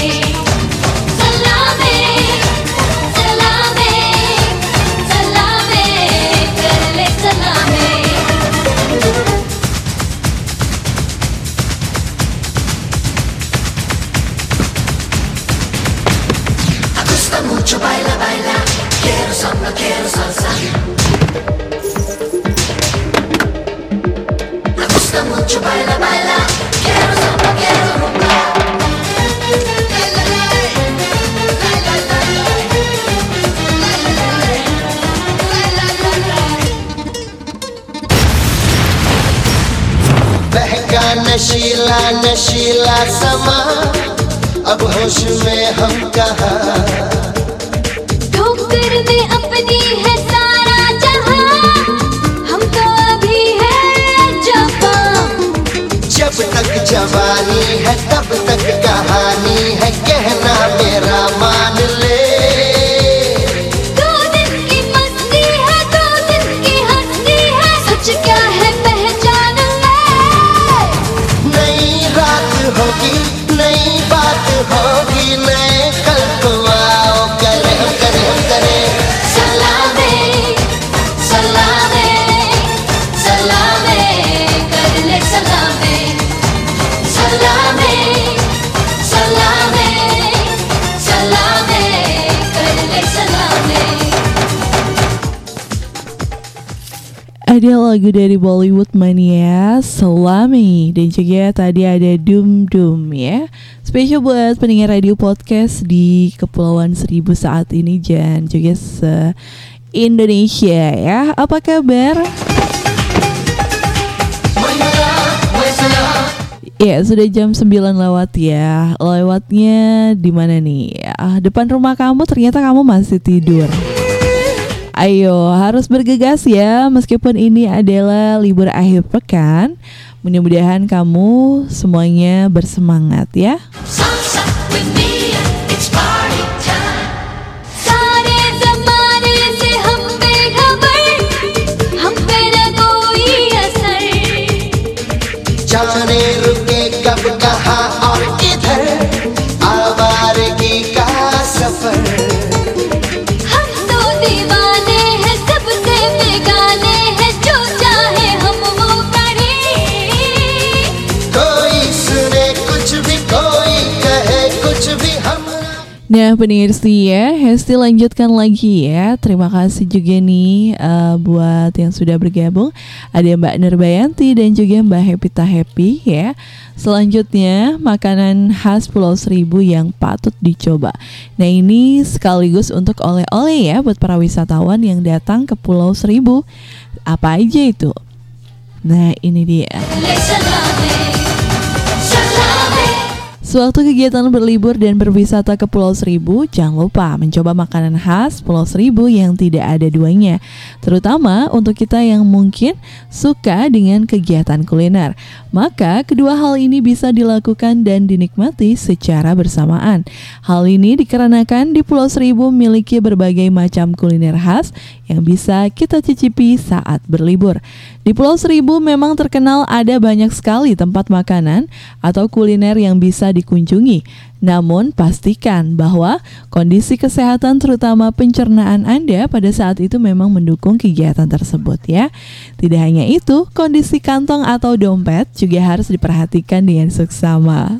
नशीला नशीला समा अब होश में हम कहा ठोकर में अपनी है सारा जहां हम तो अभी है जवां जब तक जवानी है तब तक कहानी है कहना मेरा मान ले Ada lagu dari Bollywood Mania, Salami, dan juga tadi ada Dum Dum ya. Spesial buat pendengar radio podcast di Kepulauan Seribu saat ini dan juga se-Indonesia ya. Apa kabar? Ya, sudah jam sembilan lewat ya. Lewatnya di mana nih? Ah, depan rumah kamu ternyata kamu masih tidur. Ayo, harus bergegas ya, meskipun ini adalah libur akhir pekan. Mudah-mudahan kamu semuanya bersemangat ya. Nah pendengar setia, Hesti lanjutkan lagi ya. Terima kasih juga nih uh, buat yang sudah bergabung. Ada Mbak Nurbayanti dan juga Mbak Hepita Happy ya. Selanjutnya makanan khas Pulau Seribu yang patut dicoba. Nah ini sekaligus untuk oleh-oleh ya buat para wisatawan yang datang ke Pulau Seribu. Apa aja itu? Nah ini dia. Sewaktu kegiatan berlibur dan berwisata ke Pulau Seribu, jangan lupa mencoba makanan khas Pulau Seribu yang tidak ada duanya, terutama untuk kita yang mungkin suka dengan kegiatan kuliner. Maka kedua hal ini bisa dilakukan dan dinikmati secara bersamaan. Hal ini dikarenakan di Pulau Seribu memiliki berbagai macam kuliner khas yang bisa kita cicipi saat berlibur. Di Pulau Seribu memang terkenal ada banyak sekali tempat makanan atau kuliner yang bisa dikunjungi. Namun pastikan bahwa kondisi kesehatan terutama pencernaan Anda pada saat itu memang mendukung kegiatan tersebut ya. Tidak hanya itu, kondisi kantong atau dompet juga harus diperhatikan dengan seksama.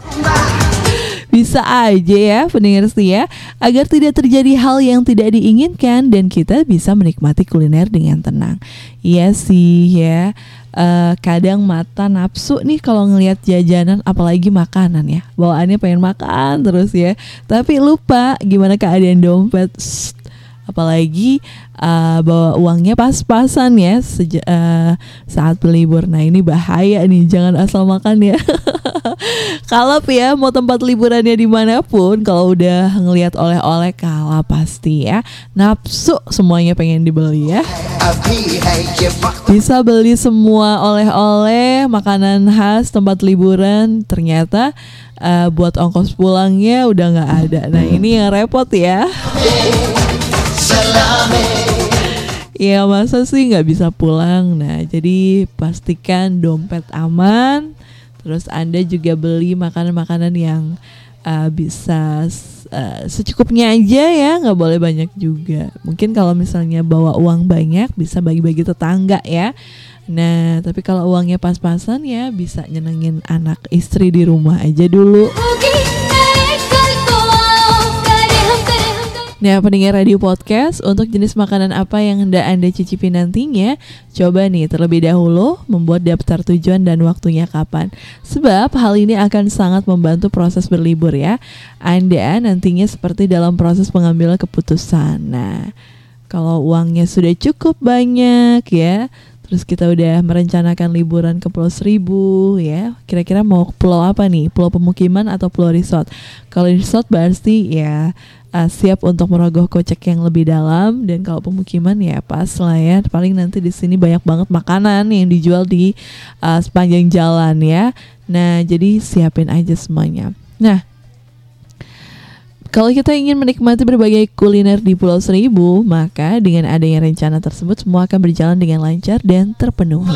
bisa aja ya pendengar setia, agar tidak terjadi hal yang tidak diinginkan dan kita bisa menikmati kuliner dengan tenang. Iya sih ya, uh, kadang mata nafsu nih kalau ngelihat jajanan, apalagi makanan ya, bawaannya pengen makan terus ya, tapi lupa gimana keadaan dompet. Shh. Apalagi uh, bawa uangnya pas-pasan ya seja- uh, saat berlibur. Nah ini bahaya nih, jangan asal makan ya. Kalap ya, mau tempat liburannya dimanapun, kalau udah ngelihat oleh-oleh kalap pasti ya. Nafsu semuanya pengen dibeli ya. Bisa beli semua oleh-oleh, makanan khas tempat liburan, ternyata uh, buat ongkos pulangnya udah gak ada. Nah ini yang repot ya. Ya masa sih gak bisa pulang. Nah jadi pastikan dompet aman. Terus Anda juga beli makanan-makanan yang uh, bisa uh, secukupnya aja ya, gak boleh banyak juga. Mungkin kalau misalnya bawa uang banyak bisa bagi-bagi tetangga ya. Nah tapi kalau uangnya pas-pasan ya bisa nyenengin anak istri di rumah aja dulu. Nah, pendengar Radio Podcast, untuk jenis makanan apa yang hendak Anda cicipi nantinya, coba nih terlebih dahulu membuat daftar tujuan dan waktunya kapan. Sebab hal ini akan sangat membantu proses berlibur ya. Anda nantinya seperti dalam proses pengambilan keputusan. Nah, kalau uangnya sudah cukup banyak ya, terus kita udah merencanakan liburan ke Pulau Seribu ya. Kira-kira mau ke pulau apa nih? Pulau pemukiman atau pulau resort? Kalau resort pasti ya uh, siap untuk merogoh kocek yang lebih dalam. Dan kalau pemukiman ya pas lah ya. Paling nanti di sini banyak banget makanan yang dijual di uh, sepanjang jalan ya. Nah jadi siapin aja semuanya. Nah kalau kita ingin menikmati berbagai kuliner di Pulau Seribu, maka dengan adanya rencana tersebut semua akan berjalan dengan lancar dan terpenuhi.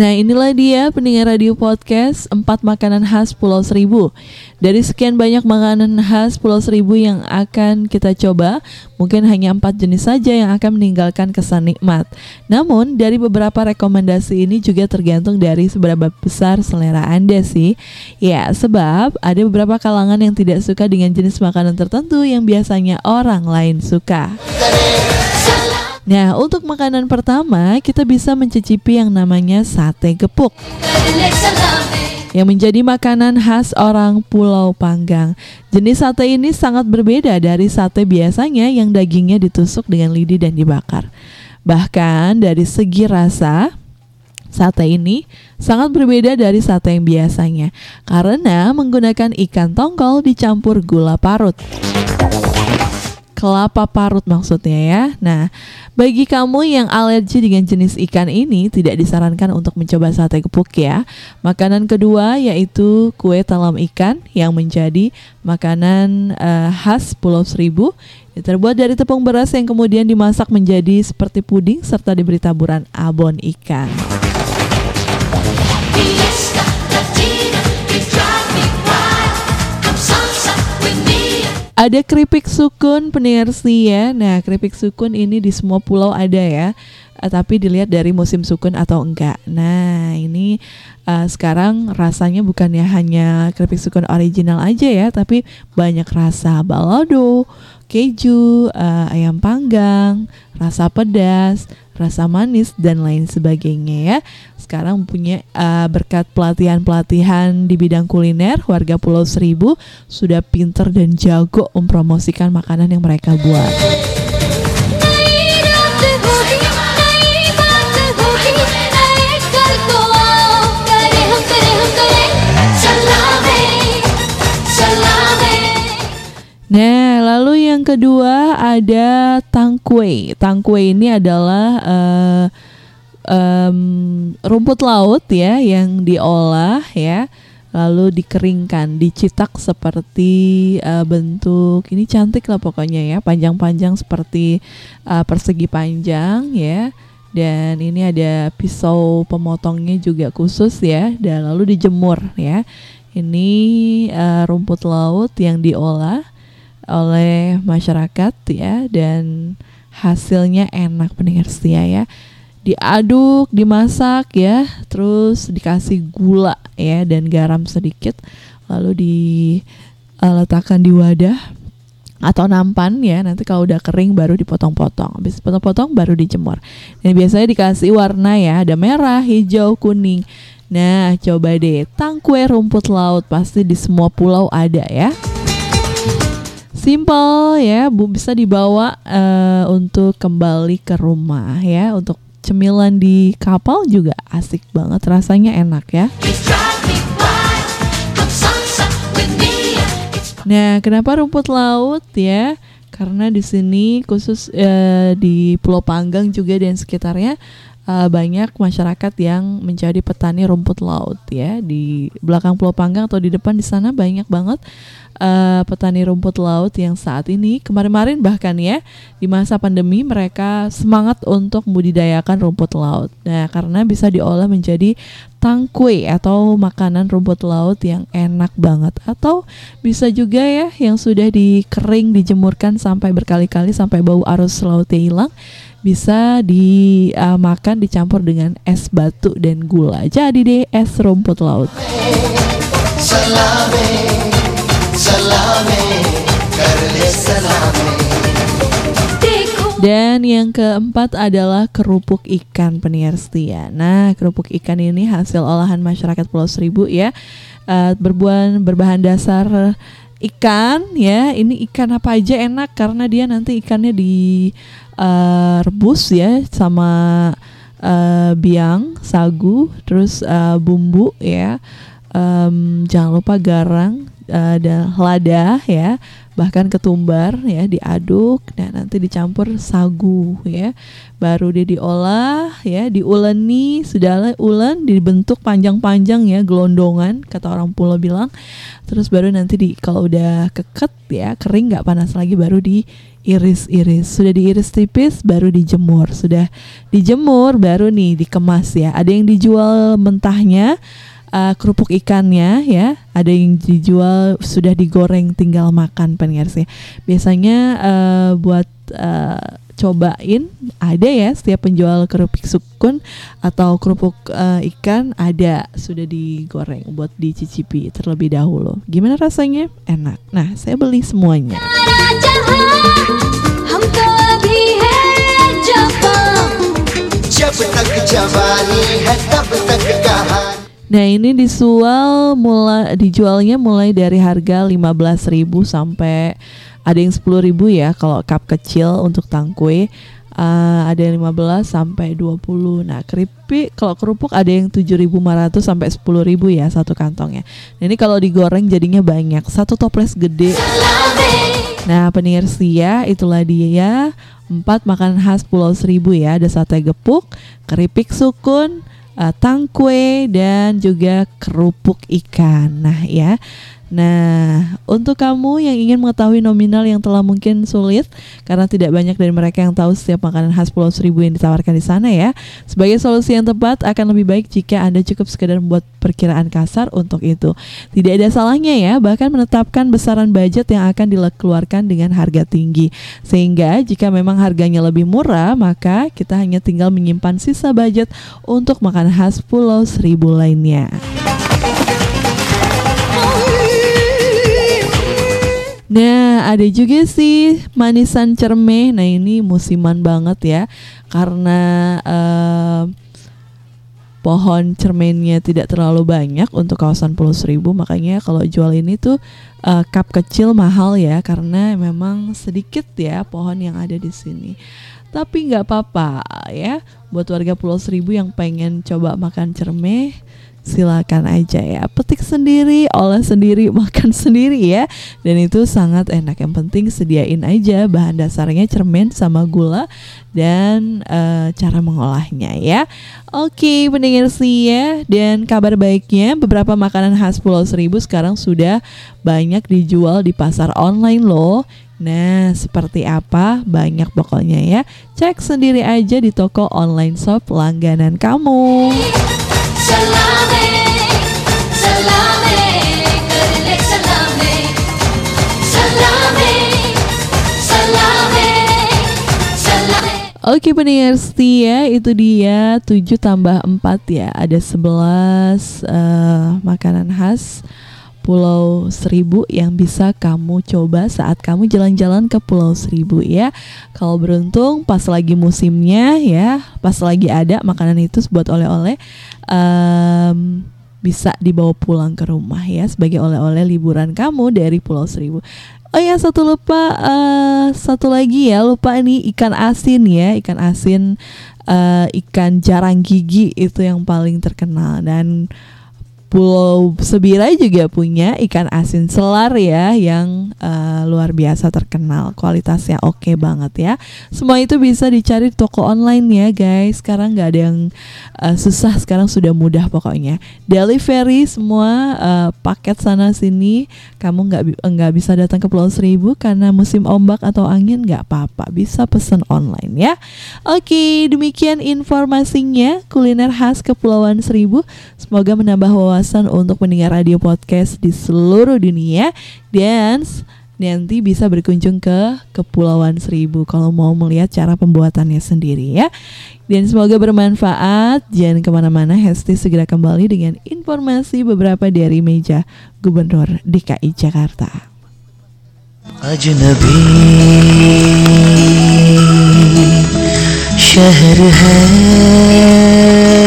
Nah inilah dia pendengar Radio Podcast, empat makanan khas Pulau Seribu. Dari sekian banyak makanan khas Pulau Seribu yang akan kita coba, mungkin hanya empat jenis saja yang akan meninggalkan kesan nikmat. Namun dari beberapa rekomendasi ini juga tergantung dari seberapa besar selera Anda sih. Ya sebab ada beberapa kalangan yang tidak suka dengan jenis makanan tertentu yang biasanya orang lain suka. Nah, untuk makanan pertama, kita bisa mencicipi yang namanya sate gepuk, yang menjadi makanan khas orang Pulau Panggang. Jenis sate ini sangat berbeda dari sate biasanya yang dagingnya ditusuk dengan lidi dan dibakar. Bahkan dari segi rasa, sate ini sangat berbeda dari sate yang biasanya karena menggunakan ikan tongkol dicampur gula parut. Kelapa parut maksudnya ya. Nah, bagi kamu yang alergi dengan jenis ikan ini, tidak disarankan untuk mencoba sate gepuk ya. Makanan kedua yaitu kue talam ikan yang menjadi makanan uh, khas Pulau Seribu. Terbuat dari tepung beras yang kemudian dimasak menjadi seperti puding serta diberi taburan abon ikan. Ada keripik sukun pendengar setia. Nah keripik sukun ini di semua pulau ada ya, tapi dilihat dari musim sukun atau enggak. Nah ini uh, sekarang rasanya bukannya hanya keripik sukun original aja ya, tapi banyak rasa balado, keju, uh, ayam panggang, rasa pedas, rasa manis dan lain sebagainya ya. Sekarang punya uh, berkat pelatihan-pelatihan di bidang kuliner, warga Pulau Seribu sudah pinter dan jago mempromosikan makanan yang mereka buat. Nah, lalu yang kedua ada tangkwe. Tangkwe ini adalah uh, um, rumput laut ya yang diolah ya, lalu dikeringkan, dicitak seperti uh, bentuk ini cantik lah pokoknya ya, panjang-panjang seperti uh, persegi panjang ya. Dan ini ada pisau pemotongnya juga khusus ya, dan lalu dijemur ya. Ini uh, rumput laut yang diolah oleh masyarakat ya, dan hasilnya enak pendengar setia ya. Diaduk, dimasak ya, terus dikasih gula ya dan garam sedikit, lalu diletakkan di wadah atau nampan ya. Nanti kalau udah kering baru dipotong-potong, habis potong-potong baru dijemur. Dan biasanya dikasih warna ya, ada merah, hijau, kuning. Nah, coba deh, tangkwe rumput laut pasti di semua pulau ada ya. Simple ya, Bu, bisa dibawa uh, untuk kembali ke rumah ya. Untuk cemilan di kapal juga asik banget, rasanya enak ya. Nah, kenapa rumput laut ya? Karena di sini khusus uh, di Pulau Panggang juga dan sekitarnya uh, banyak masyarakat yang menjadi petani rumput laut ya. Di belakang Pulau Panggang atau di depan di sana banyak banget Uh, petani rumput laut yang saat ini, kemarin-kemarin bahkan ya, di masa pandemi mereka semangat untuk membudidayakan rumput laut. Nah, karena bisa diolah menjadi tangkwe atau makanan rumput laut yang enak banget. Atau bisa juga ya, yang sudah dikering, dijemurkan sampai berkali-kali sampai bau arus lautnya hilang, bisa dimakan uh, dicampur dengan es batu dan gula. Jadi deh, es rumput laut. Selame. Dan yang keempat adalah kerupuk ikan pendengar setia. Nah, kerupuk ikan ini hasil olahan masyarakat Pulau Seribu ya, uh, berbuan berbahan dasar ikan ya. Ini ikan apa aja enak karena dia nanti ikannya direbus uh, ya sama uh, biang, sagu, terus uh, bumbu ya. Um, jangan lupa garang, ada lada ya, bahkan ketumbar ya, diaduk. Nah, nanti dicampur sagu ya, baru dia diolah ya, diuleni, sudah ulen dibentuk panjang-panjang ya, gelondongan kata orang pulau bilang. Terus baru nanti di kalau udah keket ya, kering nggak panas lagi, baru diiris-iris. Sudah diiris tipis baru dijemur. Sudah dijemur baru nih dikemas ya. Ada yang dijual mentahnya, Uh, kerupuk ikannya ya, ada yang dijual sudah digoreng tinggal makan pendengar sih. Biasanya uh, buat uh, cobain ada ya, setiap penjual kerupuk sukun atau kerupuk uh, ikan ada sudah digoreng buat dicicipi terlebih dahulu. Gimana rasanya? Enak. Nah, saya beli semuanya. Nah, ini disual mulai dijualnya mulai dari harga lima belas ribu sampai ada yang sepuluh ribu ya kalau cup kecil untuk tangkwe. Uh, ada yang lima belas sampai dua puluh. Nah, keripik kalau kerupuk ada yang tujuh ribu lima ratus sampai sepuluh ribu ya satu kantongnya. Nah, ini kalau digoreng jadinya banyak, satu toples gede. Nah, pendengar setia, itulah dia empat makanan khas Pulau Seribu ya. Ada sate gepuk, keripik sukun, Uh, tangkwe dan juga kerupuk ikan. Nah ya, nah untuk kamu yang ingin mengetahui nominal yang telah mungkin sulit karena tidak banyak dari mereka yang tahu setiap makanan khas Pulau Seribu yang ditawarkan di sana ya. Sebagai solusi yang tepat akan lebih baik jika Anda cukup sekedar membuat perkiraan kasar untuk itu. Tidak ada salahnya ya, bahkan menetapkan besaran budget yang akan dikeluarkan dengan harga tinggi. Sehingga jika memang harganya lebih murah, maka kita hanya tinggal menyimpan sisa budget untuk makanan khas Pulau Seribu lainnya. Nah, ada juga sih manisan cermeh. Nah, ini musiman banget ya, karena uh, pohon cermehnya tidak terlalu banyak untuk kawasan Pulau Seribu. Makanya kalau jual ini tuh uh, cup kecil mahal ya, karena memang sedikit ya pohon yang ada di sini. Tapi nggak apa-apa ya, buat warga Pulau Seribu yang pengen coba makan cermeh, silakan aja ya, petik sendiri, olah sendiri, makan sendiri ya, dan itu sangat enak. Yang penting sediain aja bahan dasarnya cermin sama gula dan e, cara mengolahnya ya. Oke pendengar setia, dan kabar baiknya beberapa makanan khas Pulau Seribu sekarang sudah banyak dijual di pasar online loh. Nah, seperti apa? Banyak pokoknya ya, cek sendiri aja di toko online shop langganan kamu. Salame, salame, karne salame, salame, salame, salame. Oke pendengar setia, itu dia tujuh tambah empat ya. Ada sebelas uh, makanan khas Pulau Seribu yang bisa kamu coba saat kamu jalan-jalan ke Pulau Seribu ya. Kalau beruntung pas lagi musimnya ya, pas lagi ada makanan itu buat oleh-oleh, um, bisa dibawa pulang ke rumah ya, sebagai oleh-oleh liburan kamu dari Pulau Seribu. Oh ya, satu lupa uh, satu lagi ya, lupa nih ikan asin ya, ikan asin uh, ikan jarang gigi itu yang paling terkenal, dan Pulau Sebirai juga punya ikan asin selar ya yang uh, luar biasa terkenal, kualitasnya oke banget ya. Semua itu bisa dicari di toko online ya guys, sekarang nggak ada yang uh, susah, sekarang sudah mudah pokoknya. Delivery semua, uh, paket sana sini, kamu nggak nggak bisa datang ke Pulau Seribu karena musim ombak atau angin nggak apa-apa, bisa pesan online ya. Oke, demikian informasinya kuliner khas Kepulauan Seribu, semoga menambah wawasan untuk mendengar radio podcast di seluruh dunia, dan nanti bisa berkunjung ke Kepulauan Seribu kalau mau melihat cara pembuatannya sendiri ya. Dan semoga bermanfaat. Jangan kemana-mana, Hesti segera kembali dengan informasi beberapa dari meja Gubernur D K I Jakarta. Ajnabi shahr hai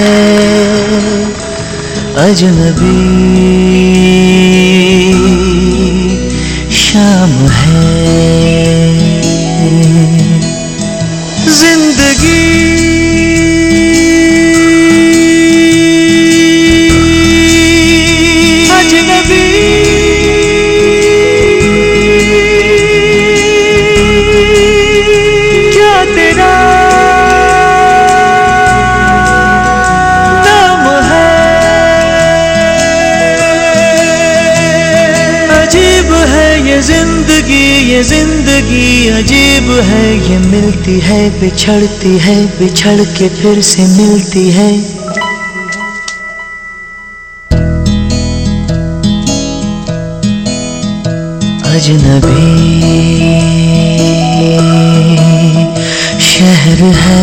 अजनबी शाम है जिंदगी अजनबी क्या तेरा ये जिंदगी अजीब है ये मिलती है बिछड़ती है बिछड़ के फिर से मिलती है अजनबी शहर है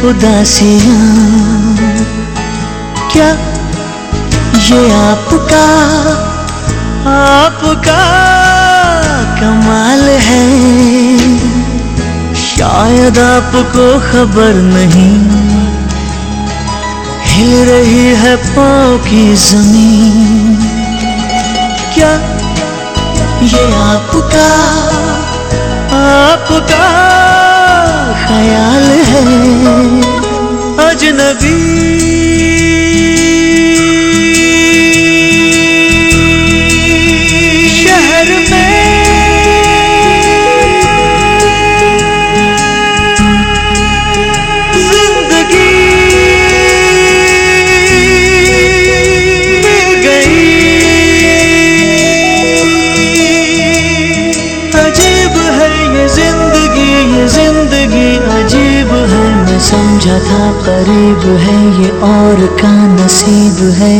उदासियाँ क्या ये आपका आपका कमाल है शायद आपको खबर नहीं हिल रही है पाँव की जमीन क्या ये आपका आपका ख्याल है अजनबी शहर में जिंदगी मिल गई अजीब है ये जिंदगी ये जिंदगी अजीब है मैं समझा था करीब है ये और का नसीब है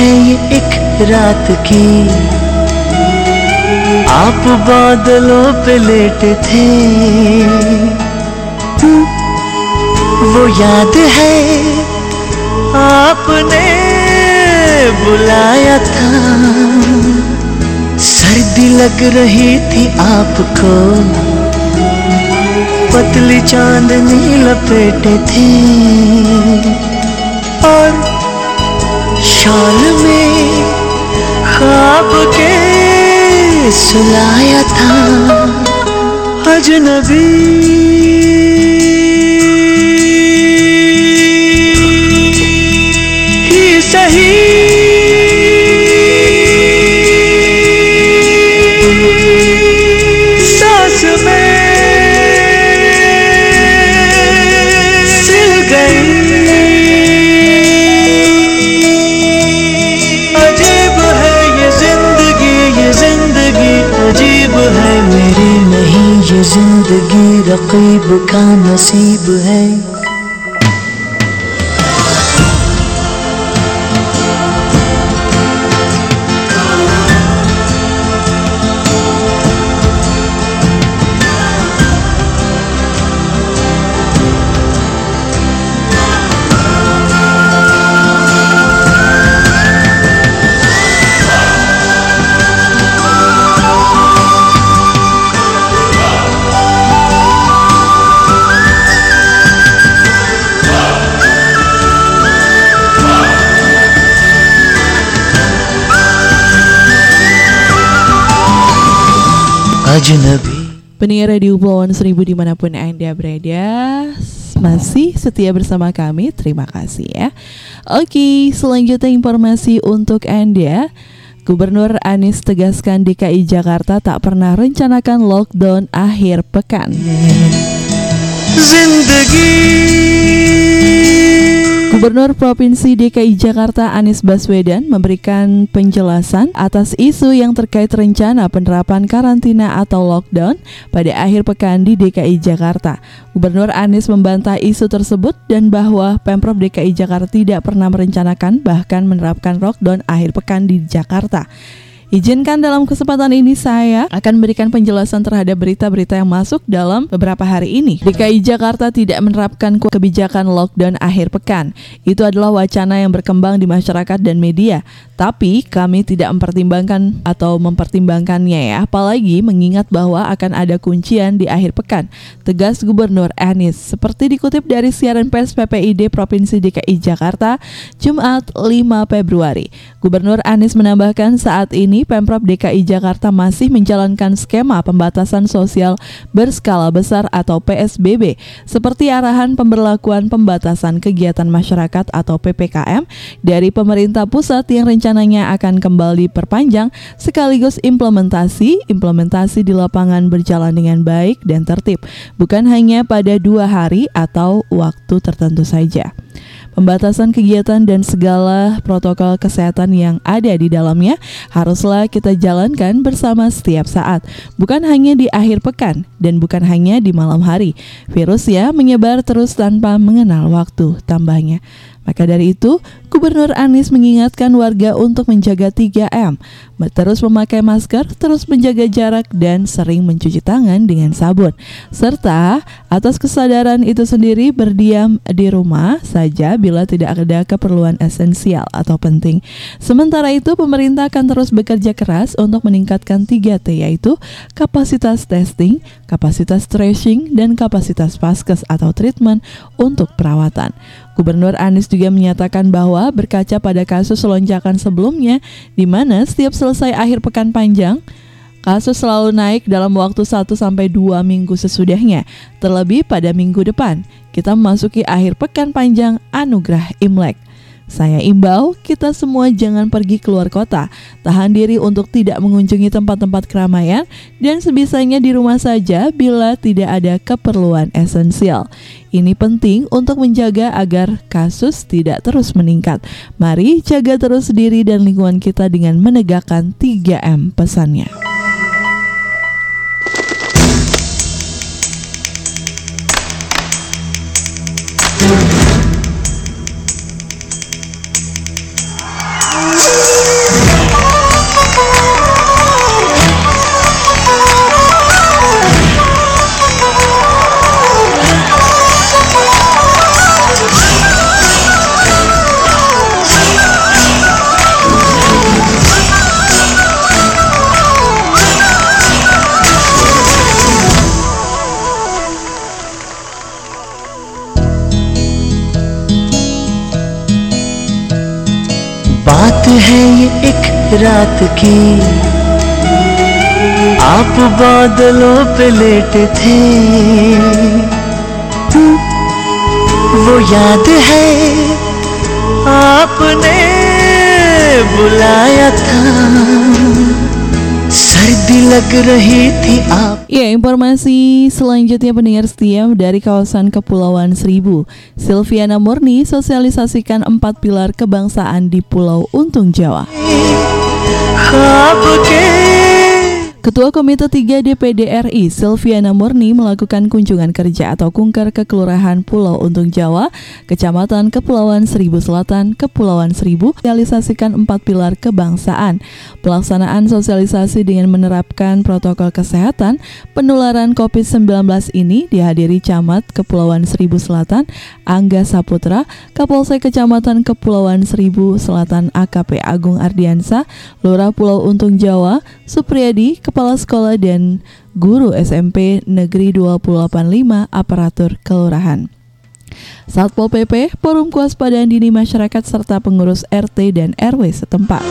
है ये एक रात की, आप बादलों पे लेटे थे, वो याद है आपने बुलाया था, सर्दी लग रही थी आपको, पतली चांदनी लपेटे थे, और शाल में ख्वाब के सुलाया था अजनबी। जिंदगी रकीब का नसीब है। Pendengar Radio Kepulauan Seribu dimanapun Anda berada, masih setia bersama kami, terima kasih ya. Oke, selanjutnya informasi untuk Anda. Gubernur Anies tegaskan D K I Jakarta tak pernah rencanakan lockdown akhir pekan. Zindagi. Gubernur Provinsi D K I Jakarta Anies Baswedan memberikan penjelasan atas isu yang terkait rencana penerapan karantina atau lockdown pada akhir pekan di D K I Jakarta. Gubernur Anies membantah isu tersebut dan bahwa Pemprov D K I Jakarta tidak pernah merencanakan bahkan menerapkan lockdown akhir pekan di Jakarta. Izinkan dalam kesempatan ini saya akan memberikan penjelasan terhadap berita-berita yang masuk dalam beberapa hari ini. D K I Jakarta tidak menerapkan kebijakan lockdown akhir pekan. Itu adalah wacana yang berkembang di masyarakat dan media. Tapi kami tidak mempertimbangkan atau mempertimbangkannya ya. Apalagi mengingat bahwa akan ada kuncian di akhir pekan. Tegas Gubernur Anies. Seperti dikutip dari siaran pers P P I D Provinsi D K I Jakarta, Jumat lima Februari. Gubernur Anies menambahkan saat ini Pemprov D K I Jakarta masih menjalankan skema pembatasan sosial berskala besar atau P S B B seperti arahan pemberlakuan pembatasan kegiatan masyarakat atau P P K M dari pemerintah pusat yang rencananya akan kembali perpanjang sekaligus implementasi implementasi di lapangan berjalan dengan baik dan tertib, bukan hanya pada dua hari atau waktu tertentu saja. Pembatasan kegiatan dan segala protokol kesehatan yang ada di dalamnya haruslah kita jalankan bersama setiap saat, bukan hanya di akhir pekan dan bukan hanya di malam hari. Virus ya menyebar terus tanpa mengenal waktu, tambahnya. Maka dari itu, Gubernur Anies mengingatkan warga untuk menjaga tiga M, terus memakai masker, terus menjaga jarak, dan sering mencuci tangan dengan sabun. Serta atas kesadaran itu sendiri berdiam di rumah saja bila tidak ada keperluan esensial atau penting. Sementara itu, pemerintah akan terus bekerja keras untuk meningkatkan tiga T yaitu kapasitas testing, kapasitas tracing, dan kapasitas vaskes atau treatment untuk perawatan. Gubernur Anies juga menyatakan bahwa berkaca pada kasus lonjakan sebelumnya, di mana setiap selesai akhir pekan panjang, kasus selalu naik dalam waktu satu sampai dua minggu sesudahnya, terlebih pada minggu depan. Kita memasuki akhir pekan panjang Anugerah Imlek. Saya imbau, kita semua jangan pergi keluar kota, tahan diri untuk tidak mengunjungi tempat-tempat keramaian, dan sebisanya di rumah saja bila tidak ada keperluan esensial. Ini penting untuk menjaga agar kasus tidak terus meningkat. Mari jaga terus diri dan lingkungan kita dengan menegakkan tiga M, pesannya. है ये एक रात की, आप बादलों पे लेटे थे, वो याद है आपने बुलाया था. Ya, informasi selanjutnya pendengar setia dari kawasan Kepulauan Seribu. Silviana Murni sosialisasikan empat pilar kebangsaan di Pulau Untung Jawa. Ketua Komite tiga D P D R I Silviana Murni melakukan kunjungan kerja atau kunker ke Kelurahan Pulau Untung Jawa, Kecamatan Kepulauan Seribu Selatan, Kepulauan Seribu, sosialisasikan empat pilar kebangsaan. Pelaksanaan sosialisasi dengan menerapkan protokol kesehatan penularan covid sembilan belas ini dihadiri Camat Kepulauan Seribu Selatan Angga Saputra, Kapolsek Kecamatan Kepulauan Seribu Selatan A K P Agung Ardiansa, Lurah Pulau Untung Jawa Supriyadi, Kepala Sekolah dan Guru S M P Negeri dua ribu delapan puluh lima Aparatur Kelurahan, Satpol P P, Forum Kewaspadaan Dini Masyarakat, serta pengurus R T dan R W setempat.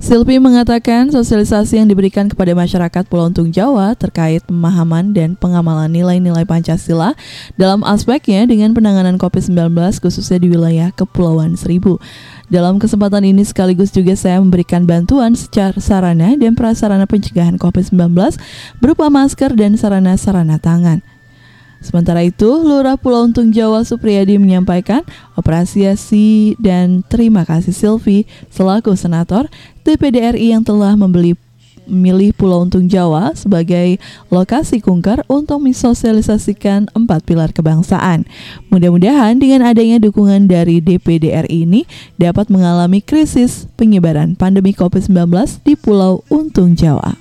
Silvi mengatakan sosialisasi yang diberikan kepada masyarakat Pulau Untung Jawa terkait pemahaman dan pengamalan nilai-nilai Pancasila dalam aspeknya dengan penanganan covid sembilan belas khususnya di wilayah Kepulauan Seribu. Dalam kesempatan ini sekaligus juga saya memberikan bantuan secara sarana dan prasarana pencegahan covid sembilan belas berupa masker dan sarana-sarana tangan. Sementara itu, Lurah Pulau Untung Jawa Supriyadi menyampaikan apresiasi dan terima kasih Silvi selaku senator D P D R I yang telah membeli memilih Pulau Untung Jawa sebagai lokasi kunker untuk mensosialisasikan empat pilar kebangsaan. Mudah-mudahan dengan adanya dukungan dari D P D R I ini dapat mengalami krisis penyebaran pandemi covid sembilan belas di Pulau Untung Jawa.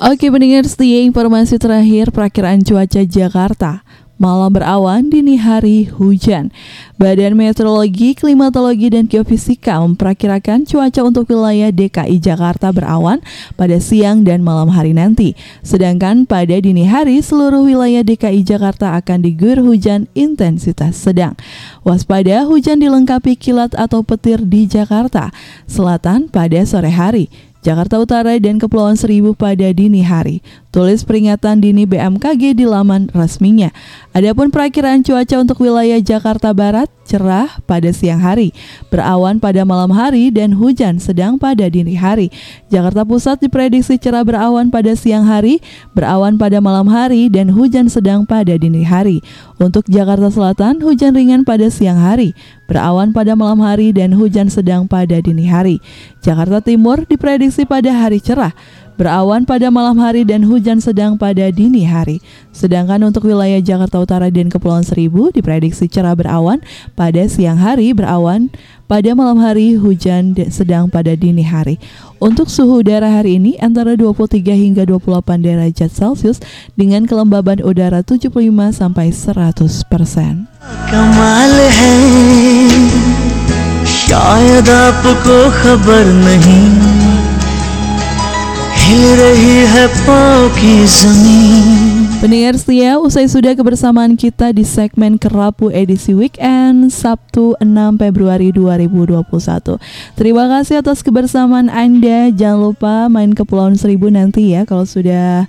Oke pendengar setia, informasi terakhir perakiraan cuaca Jakarta. Malam berawan, dini hari hujan. Badan Meteorologi, Klimatologi, dan Geofisika memperkirakan cuaca untuk wilayah D K I Jakarta berawan pada siang dan malam hari nanti. Sedangkan pada dini hari, seluruh wilayah D K I Jakarta akan diguyur hujan intensitas sedang. Waspada hujan dilengkapi kilat atau petir di Jakarta Selatan pada sore hari, Jakarta Utara dan Kepulauan Seribu pada dini hari. Tulis peringatan dini B M K G di laman resminya. Adapun perakiraan cuaca untuk wilayah Jakarta Barat, cerah pada siang hari, berawan pada malam hari, dan hujan sedang pada dini hari. Jakarta Pusat diprediksi cerah berawan pada siang hari, berawan pada malam hari, dan hujan sedang pada dini hari. Untuk Jakarta Selatan, hujan ringan pada siang hari, berawan pada malam hari, dan hujan sedang pada dini hari. Jakarta Timur diprediksi pada hari cerah, berawan pada malam hari, dan hujan sedang pada dini hari. Sedangkan untuk wilayah Jakarta Utara dan Kepulauan Seribu diprediksi cerah berawan pada siang hari, berawan pada malam hari, hujan sedang pada dini hari. Untuk suhu udara hari ini antara dua puluh tiga hingga dua puluh delapan derajat Celcius dengan kelembaban udara tujuh puluh lima sampai seratus persen. Kamal hai, shayad aapko khabar nahi, hil rahi hai paon ki zameen. Pendengar setia, usai sudah kebersamaan kita di segmen Kerapu edisi weekend Sabtu enam Februari dua ribu dua puluh satu. Terima kasih atas kebersamaan Anda. Jangan lupa main ke Pulau Seribu nanti ya kalau sudah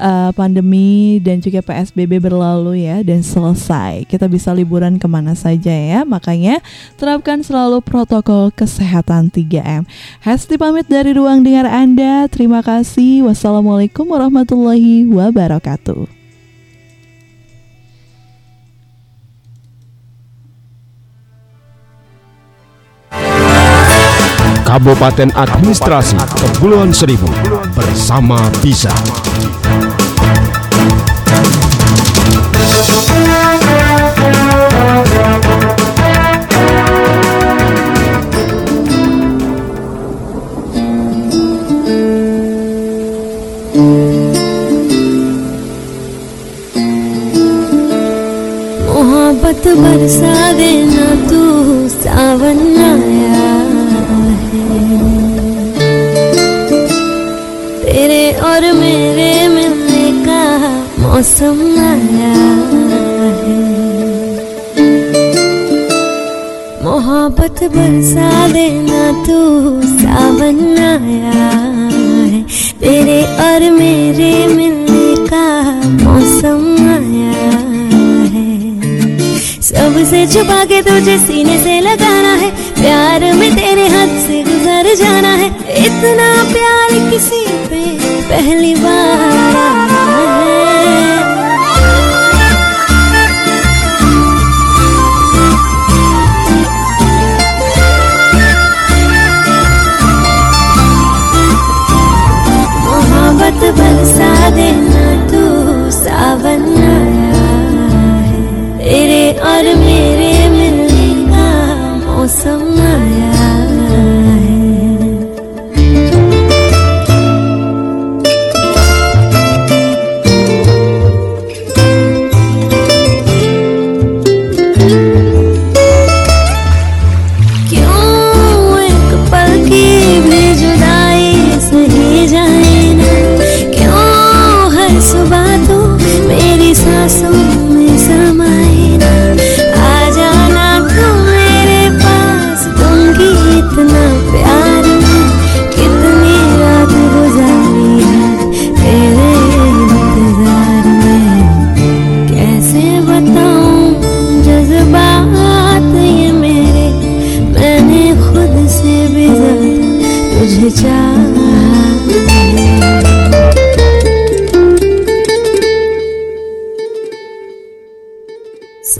Uh, pandemi dan juga P S B B berlalu ya dan selesai, kita bisa liburan kemana saja ya. Makanya terapkan selalu protokol kesehatan tiga M. Hesti pamit dari ruang dengar Anda. Terima kasih. Wassalamualaikum warahmatullahi wabarakatuh. Kabupaten Administrasi Kepulauan Seribu bersama bisa. We'll be right back. semangat, mohabbat barsadena tu sabna aaya, tere aur mere milne ka mausam aaya hai, sabse chupa ke tujhe seene se lagana hai, प्यार में तेरे हाथ से गुजर जाना है, इतना प्यार किसी पे पहली बार है। मोहब्बत बरसा देना तू सावन आया है, तेरे और मेरे मिलने का मौसम आया है।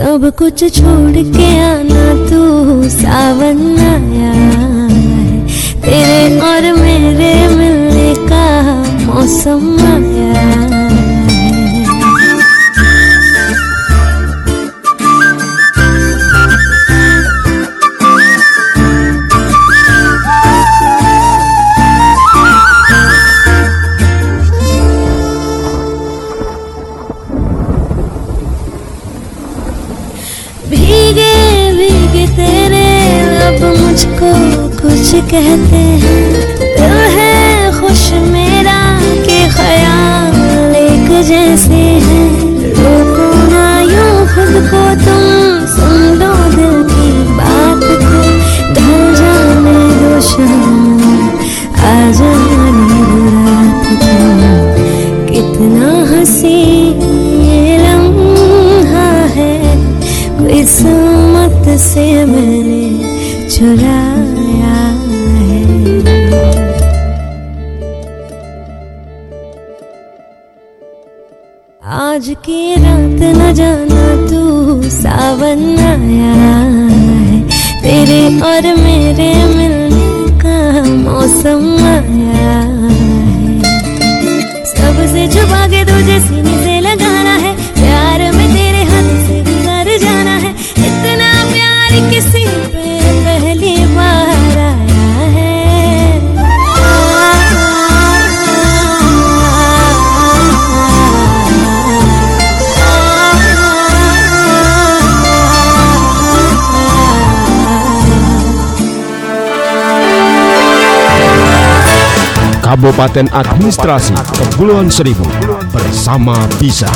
सब कुछ छोड़ के आना तू सावन आया है, तेरे और मेरे मिलने का मौसम आया है। कहते हैं दिल है खुश मेरा के ख्याल एक जैसे हैं, रोको ना यूं खुद को तुम, सुन लो दिल की बात को, ढल जाने दो शाम, आ जाने दो रात को, कितना हंसी ये लम्हा है, किस्मत से मैंने चुराया है। आज की रात न जाना तू सावन आया है, तेरे और मेरे मिलने का मौसम आया है। सबसे छुपा के तुझे सीने से लगाना है, प्यार में तेरे हाथ से गुजर जाना है, इतना प्यार किसी पे पहली बार आया है। Kabupaten Administrasi Kepulauan Seribu bersama bisa.